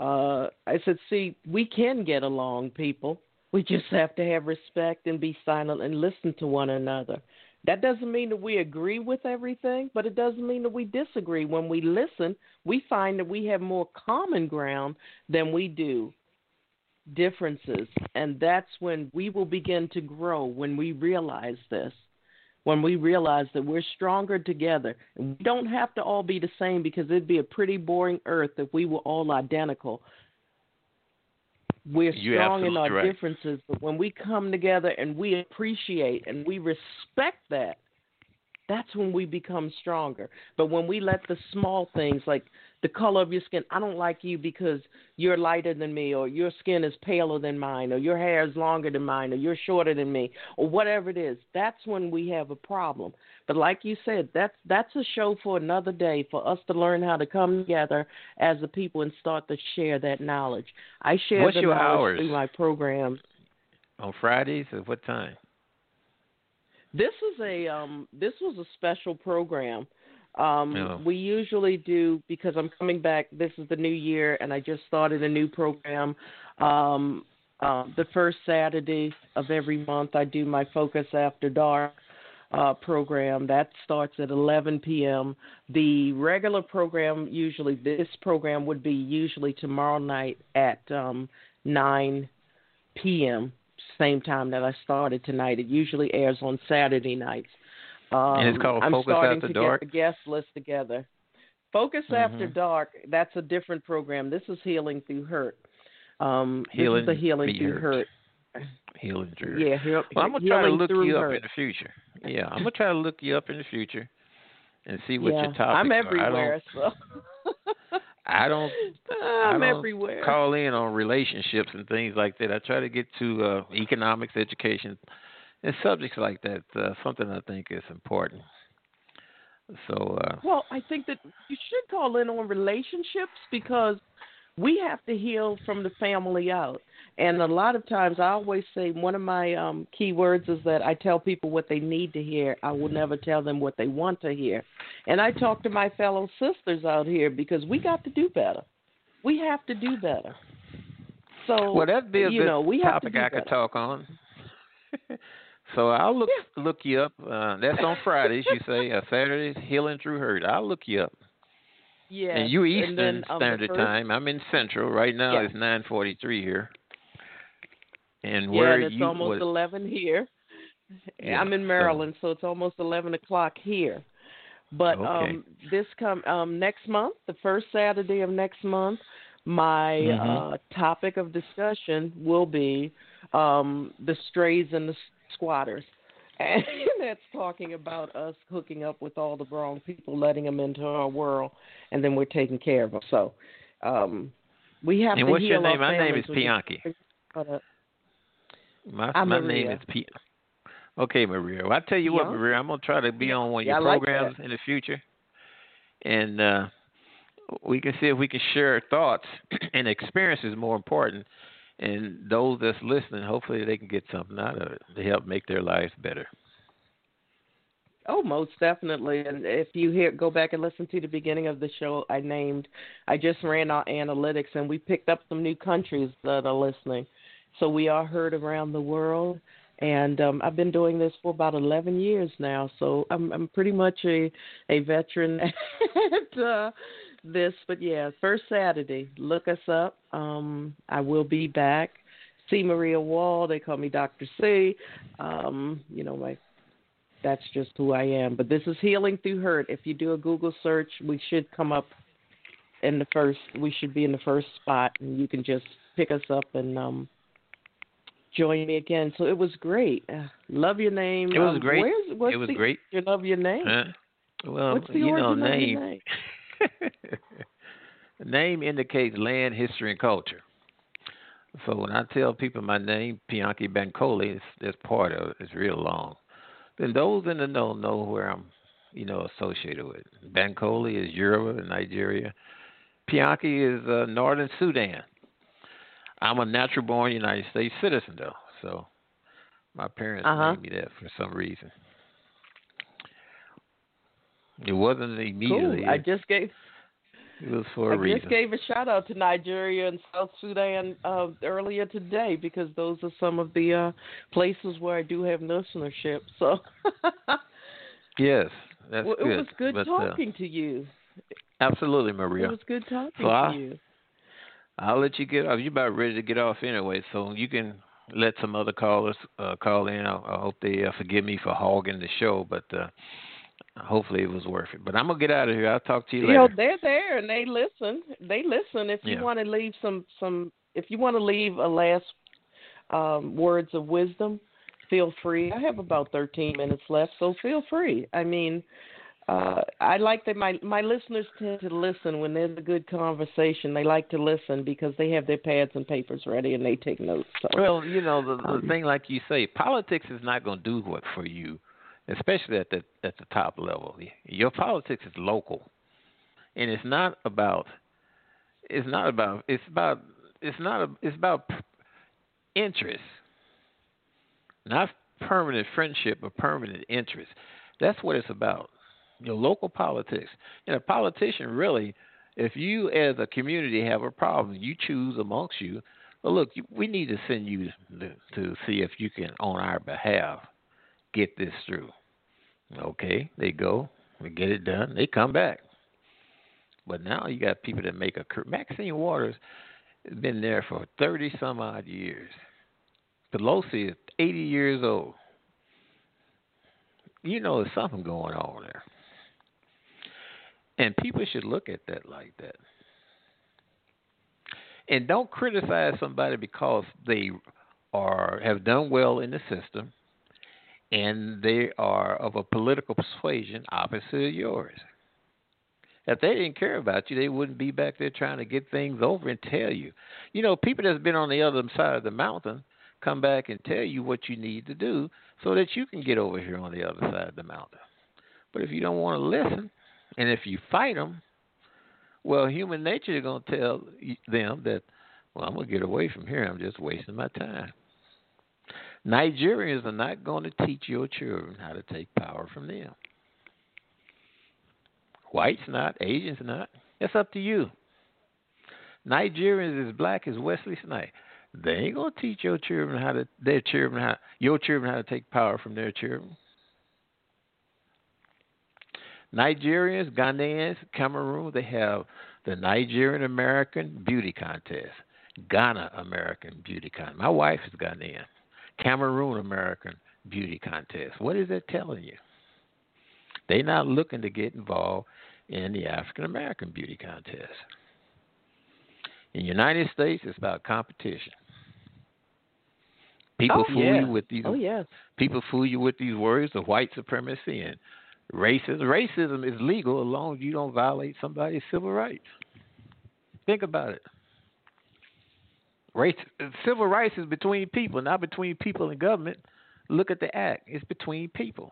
uh, I said, see, we can get along, people. We just have to have respect and be silent and listen to one another. That doesn't mean that we agree with everything, but it doesn't mean that we disagree. When we listen, we find that we have more common ground than we do differences. And that's when we will begin to grow, when we realize this. When we realize that we're stronger together. And we don't have to all be the same, because it'd be a pretty boring earth if we were all identical. We're You're strong in our right. differences, but when we come together and we appreciate and we respect that, That's when we become stronger. But when we let the small things, like the color of your skin, I don't like you because you're lighter than me, or your skin is paler than mine, or your hair is longer than mine, or you're shorter than me, or whatever it is, that's when we have a problem. But like you said, that's that's a show for another day, for us to learn how to come together as a people and start to share that knowledge. I share What's the your knowledge hours? Through my program. On Fridays at what time? This is a um, this was a special program. Um, oh. We usually do, because I'm coming back. This is the new year, and I just started a new program. Um, uh, the first Saturday of every month, I do my Focus After Dark uh, program. That starts at eleven p.m. The regular program, usually this program would be usually tomorrow night at um, nine p.m. same time that I started tonight. It usually airs on Saturday nights. Um, and it's called Focus I'm starting After to Dark? Get the guest list together. Focus mm-hmm. After Dark, that's a different program. This is Healing Through Hurt. Um, healing, this is the Healing Through Hurt. Hurt. Healing Through Hurt. Yeah, he- well, I'm going to try to look you up hurt. in the future. Yeah, I'm going to try to look you up in the future and see what yeah, your topics are. I'm everywhere, are. I so... I don't, I'm I don't everywhere. call in on relationships and things like that. I try to get to uh, economics, education, and subjects like that, uh, something I think is important. So, uh, Well, I think that you should call in on relationships, because we have to heal from the family out. And a lot of times I always say one of my um, key words is that I tell people what they need to hear. I will never tell them what they want to hear. And I talk to my fellow sisters out here, because we got to do better. We have to do better. So, well, that'd be a you good know, we topic to I better. could talk on. So I'll look yeah. look you up. Uh, that's on Fridays, you say. Uh, Saturdays, Healing Through Hurt. I'll look you up. Yeah, and you Eastern and then, um, Standard first, Time. I'm in Central right now. Yeah. It's nine forty-three here, and where yeah, it's you almost was, eleven here. Yeah, I'm in Maryland, so. so it's almost eleven o'clock here. But okay. um, this come um, next month, the first Saturday of next month, my mm-hmm. uh, topic of discussion will be um, the strays and the squatters. And that's talking about us hooking up with all the wrong people, letting them into our world, and then we're taking care of them. So um, we have and to heal. And what's your name? My name is Pianki. Uh, my I'm my name is P. Okay, Maria. Well, I tell you yeah. what, Maria, I'm gonna try to be on one of your yeah, programs like in the future, and uh, we can see if we can share thoughts and experiences. More important. And those that's listening, hopefully they can get something out of it to help make their lives better. Oh, most definitely. And if you hear, go back and listen to the beginning of the show, I named, I just ran our analytics, and we picked up some new countries that are listening. So we are heard around the world. And um, I've been doing this for about eleven years now. So I'm, I'm pretty much a, a veteran at uh, this. But, yeah, first Saturday, look us up. Um, I will be back. C. Maria Wall, they call me Doctor C. Um, you know, my, that's just who I am. But this is Healing Through Hurt. If you do a Google search, we should come up in the first – we should be in the first spot. And you can just pick us up and – um join me again. So it was great. Uh, love your name. It was um, great. Where's, what's it was the, great. You love your name. Huh? Well, what's the you know, name. Name? Name indicates land, history, and culture. So when I tell people my name, Pianki Bancoli, that's part of it. It's real long. Then those in the know know where I'm, you know, associated with. Bancoli is Yoruba in Nigeria. Pianki is uh, Northern Sudan. I'm a natural-born United States citizen, though, so my parents uh-huh. named me that for some reason. It wasn't immediately. Cool. I just gave. It was for a I reason. I just gave a shout out to Nigeria and South Sudan uh, earlier today, because those are some of the uh, places where I do have listenership. So. Yes, that's well, good. It was good but, talking uh, to you. Absolutely, Maria. It was good talking so to I, you. I'll let you get off. You're about ready to get off anyway, so you can let some other callers uh, call in. I, I hope they uh, forgive me for hogging the show, but uh, hopefully it was worth it. But I'm going to get out of here. I'll talk to you, you later. You know, they're there, and they listen. They listen. If you yeah. want to leave some, some, if you want to leave a last um, words of wisdom, feel free. I have about thirteen minutes left, so feel free. I mean, uh, I like that my, my listeners tend to listen when there's a good conversation. They like to listen because they have their pads and papers ready and they take notes. So, well, you know, the, the um, thing like you say, politics is not going to do what for you, especially at the, at the top level. Your politics is local. And it's not about, it's not about, it's about, it's not, a, it's about interest, not permanent friendship, but permanent interest. That's what it's about. Your local politics. And a politician really, if you as a community have a problem, you choose amongst you, well, look, we need to send you to, to see if you can, on our behalf, get this through. Okay, they go, we get it done, they come back. But now you got people that make a career. Maxine Waters has been there for thirty some odd years. Pelosi is eighty years old. You know there's something going on there. And people should look at that like that. And don't criticize somebody because they are have done well in the system and they are of a political persuasion opposite of yours. If they didn't care about you, they wouldn't be back there trying to get things over and tell you. You know, people that's been on the other side of the mountain come back and tell you what you need to do so that you can get over here on the other side of the mountain. But if you don't want to listen, and if you fight them, well, human nature is going to tell them that, well, I'm going to get away from here. I'm just wasting my time. Nigerians are not going to teach your children how to take power from them. Whites not, Asians not. That's up to you. Nigerians as black as Wesley Snipes. They ain't gonna teach your children how to their children how your children how to take power from their children. Nigerians, Ghanaians, Cameroon, they have the Nigerian American Beauty Contest, Ghana American Beauty Contest. My wife is Ghanaian. Cameroon American Beauty Contest. What is that telling you? They're not looking to get involved in the African-American beauty contest. In the United States, it's about competition. People oh, fool yeah. you with these oh, yes. people fool you with these words of white supremacy and racism. Racism is legal as long as you don't violate somebody's civil rights. Think about it. Race, civil rights is between people, not between people and government. Look at the act. It's between people.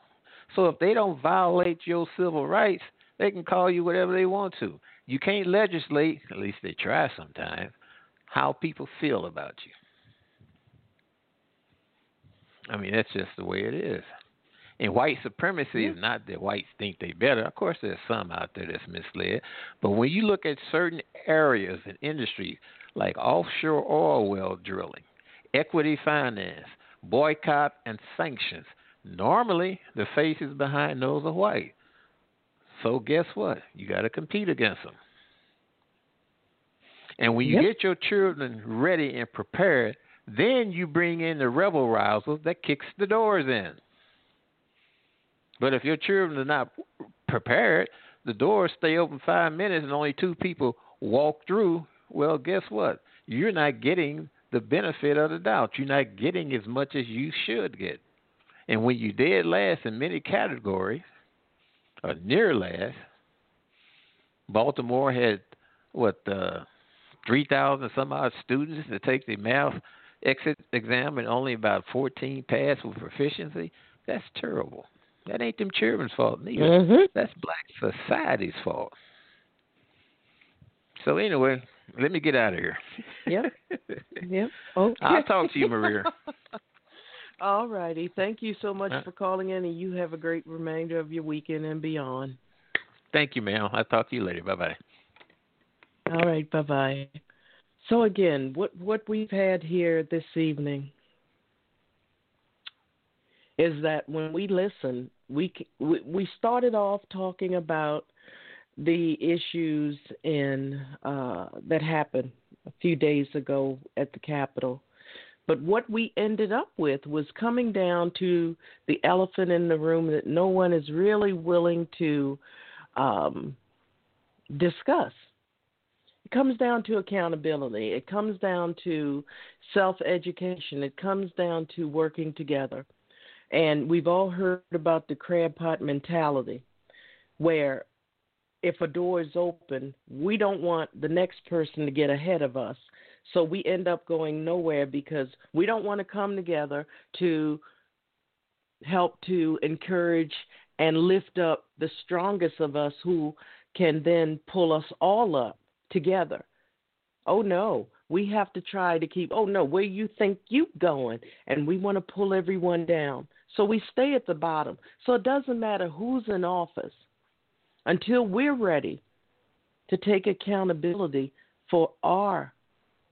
So if they don't violate your civil rights, they can call you whatever they want to. You can't legislate, at least they try sometimes, how people feel about you. I mean, that's just the way it is. And white supremacy is not that whites think they better. Of course, there's some out there that's misled. But when you look at certain areas and industries, like offshore oil well drilling, equity finance, boycott and sanctions, normally, the faces behind those are white. So guess what? You got to compete against them. And when you yep. get your children ready and prepared, then you bring in the rebel rousers that kicks the doors in. But if your children are not prepared, the doors stay open five minutes and only two people walk through. Well, guess what? You're not getting the benefit of the doubt. You're not getting as much as you should get. And when you dead last in many categories, or near last, Baltimore had, what, uh, three thousand some odd students to take the math exit exam and only about fourteen passed with proficiency. That's terrible. That ain't them children's fault neither. Mm-hmm. That's black society's fault. So anyway, let me get out of here. Yep. Yep. Okay. I'll talk to you, Maria. All righty. Thank you so much for calling in, and you have a great remainder of your weekend and beyond. Thank you, ma'am. I'll talk to you later. Bye-bye. All right. Bye-bye. So, again, what, what we've had here this evening is that when we listen, we we started off talking about the issues in uh, that happened a few days ago at the Capitol. But what we ended up with was coming down to the elephant in the room that no one is really willing to um, discuss. It comes down to accountability. It comes down to self-education. It comes down to working together. And we've all heard about the crab pot mentality, where if a door is open, we don't want the next person to get ahead of us. So we end up going nowhere because we don't want to come together to help to encourage and lift up the strongest of us who can then pull us all up together. Oh, no, we have to try to keep, oh, no, where you think you're going, and we want to pull everyone down. So we stay at the bottom. So it doesn't matter who's in office until we're ready to take accountability for our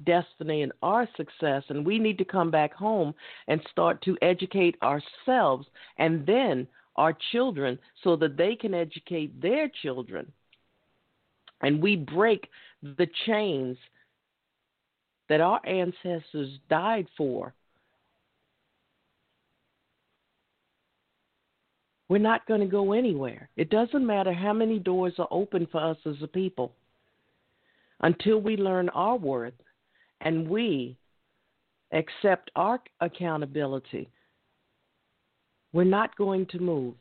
destiny and our success, and we need to come back home and start to educate ourselves and then our children so that they can educate their children. And we break the chains that our ancestors died for. We're not going to go anywhere. It doesn't matter how many doors are open for us as a people until we learn our worth and we accept our accountability. We're not going to move.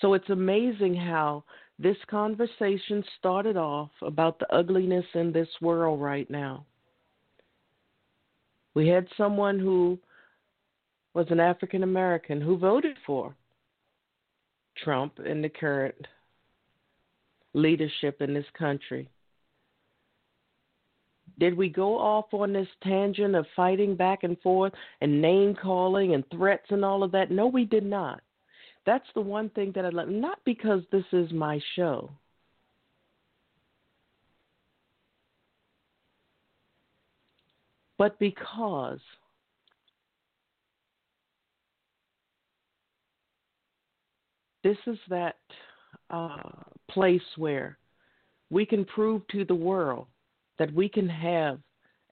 So it's amazing how this conversation started off about the ugliness in this world right now. We had someone who was an African American who voted for Trump and the current leadership in this country. Did we go off on this tangent of fighting back and forth and name-calling and threats and all of that? No, we did not. That's the one thing that I love, not because this is my show. But because this is that uh, place where we can prove to the world that we can have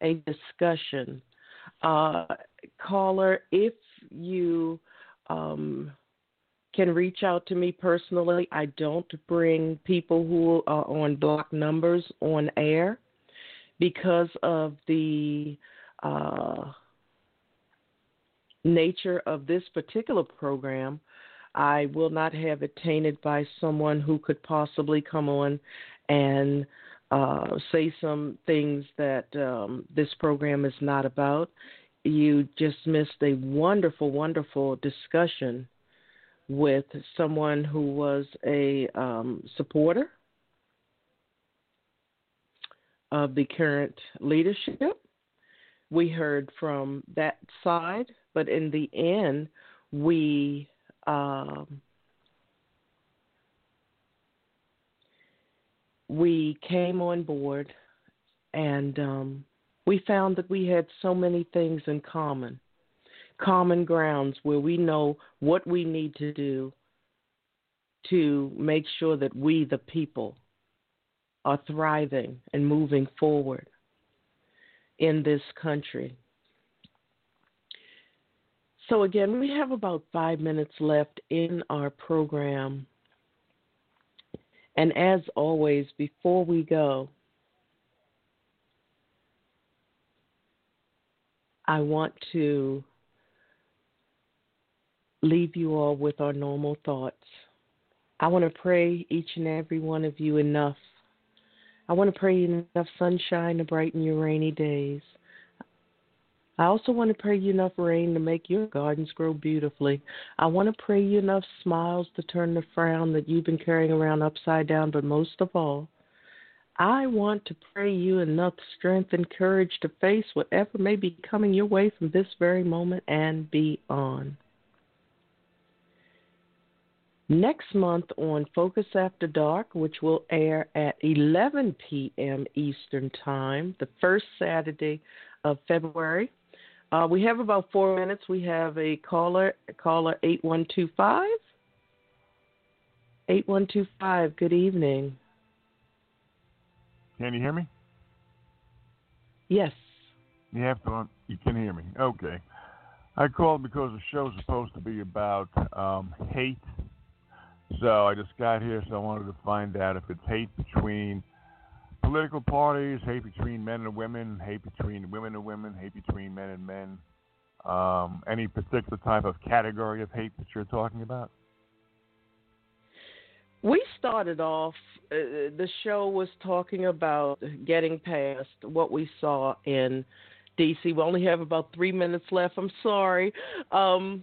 a discussion. Uh, caller, if you um, can reach out to me personally, I don't bring people who are on block numbers on air because of the uh, nature of this particular program. I will not have it tainted by someone who could possibly come on and Uh, say some things that um, this program is not about. You just missed a wonderful, wonderful discussion with someone who was a um, supporter of the current leadership. We heard from that side, but in the end, we... Um, We came on board and um, we found that we had so many things in common, common grounds where we know what we need to do to make sure that we, the people, are thriving and moving forward in this country. So again, we have about five minutes left in our program. And as always, before we go, I want to leave you all with our normal thoughts. I want to pray each and every one of you enough. I want to pray enough sunshine to brighten your rainy days. I also want to pray you enough rain to make your gardens grow beautifully. I want to pray you enough smiles to turn the frown that you've been carrying around upside down. But most of all, I want to pray you enough strength and courage to face whatever may be coming your way from this very moment and beyond. Next month on Focus After Dark, which will air at eleven p.m. Eastern Time, the first Saturday of February, Uh, we have about four minutes. We have a caller, caller eight one two five. eight one two five, good evening. Can you hear me? Yes. You have to, you can hear me. Okay. I called because the show's supposed to be about um, hate. So I just got here, so I wanted to find out if it's hate between political parties, hate between men and women, hate between women and women, hate between men and men. Um, any particular type of category of hate that you're talking about? We started off, uh, the show was talking about getting past what we saw in D C. We only have about three minutes left. I'm sorry. Um,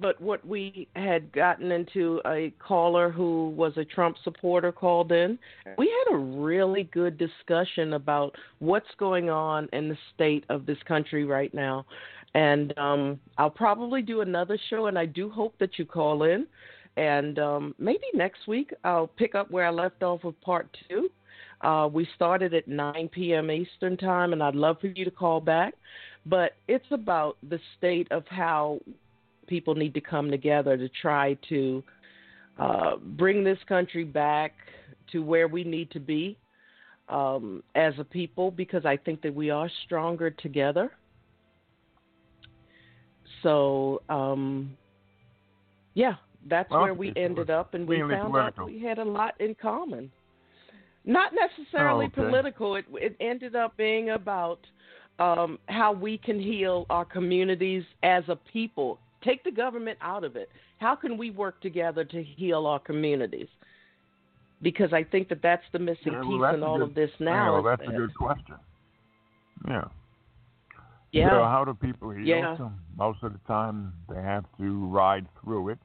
but what we had gotten into, a caller who was a Trump supporter called in. We had a really good discussion about what's going on in the state of this country right now. And um, I'll probably do another show, and I do hope that you call in. And um, maybe next week I'll pick up where I left off with part two. Uh, we started at nine p.m. Eastern time, and I'd love for you to call back. But it's about the state of how people need to come together to try to uh, bring this country back to where we need to be um, as a people, because I think that we are stronger together. So, um, yeah. That's well, where we ended up, and we found political. out we had a lot in common. Not necessarily oh, okay. political. It, it ended up being about um, how we can heal our communities as a people. Take the government out of it. How can we work together to heal our communities? Because I think that that's the missing yeah, well, piece in all good, of this now. Yeah, well, that's that. a good question. Yeah. Yeah. So how do people heal? Yeah. So most of the time they have to ride through it.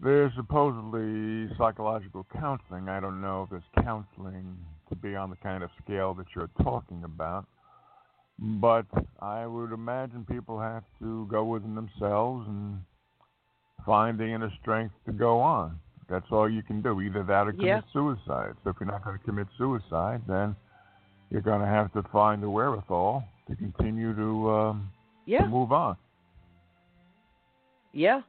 There's supposedly psychological counseling. I don't know if there's counseling to be on the kind of scale that you're talking about. But I would imagine people have to go within themselves and find the inner strength to go on. That's all you can do. Either that or commit yeah. suicide. So if you're not going to commit suicide, then you're going to have to find the wherewithal to continue to, um, yeah. to move on. Yeah.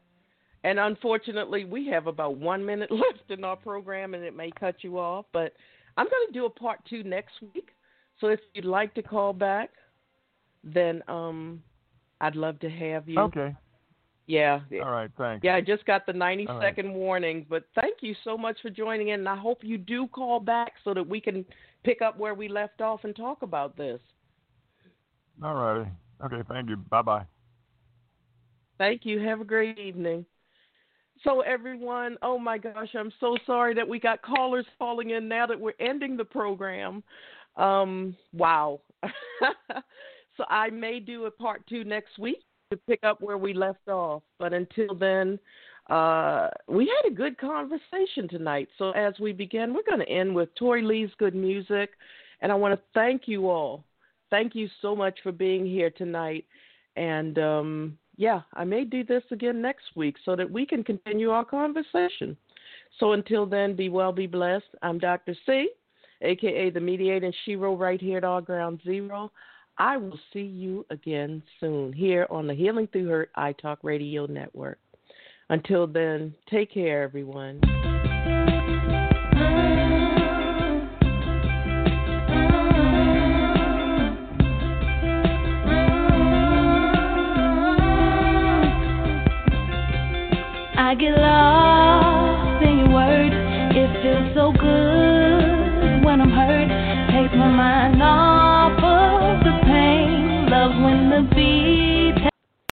And unfortunately, we have about one minute left in our program, and it may cut you off. But I'm going to do a part two next week. So if you'd like to call back, then um, I'd love to have you. Okay. Yeah. All right, thanks. Yeah, I just got the ninety-second right. warning. But thank you so much for joining in, and I hope you do call back so that we can pick up where we left off and talk about this. All righty. Okay, thank you. Bye-bye. Thank you. Have a great evening. So everyone, oh my gosh, I'm so sorry that we got callers falling in now that we're ending the program. Um, wow. So I may do a part two next week to pick up where we left off. But until then, uh, we had a good conversation tonight. So as we begin, we're going to end with Tori Lee's good music. And I want to thank you all. Thank you so much for being here tonight. And um yeah, I may do this again next week so that we can continue our conversation. So until then, be well, be blessed. I'm Doctor C, a k a the Mediator and Shiro, right here at All Ground Zero. I will see you again soon here on the Healing Through Hurt iTalk Radio Network. Until then, take care, everyone. I get lost in your words. It feels so good when I'm hurt. Take my mind off.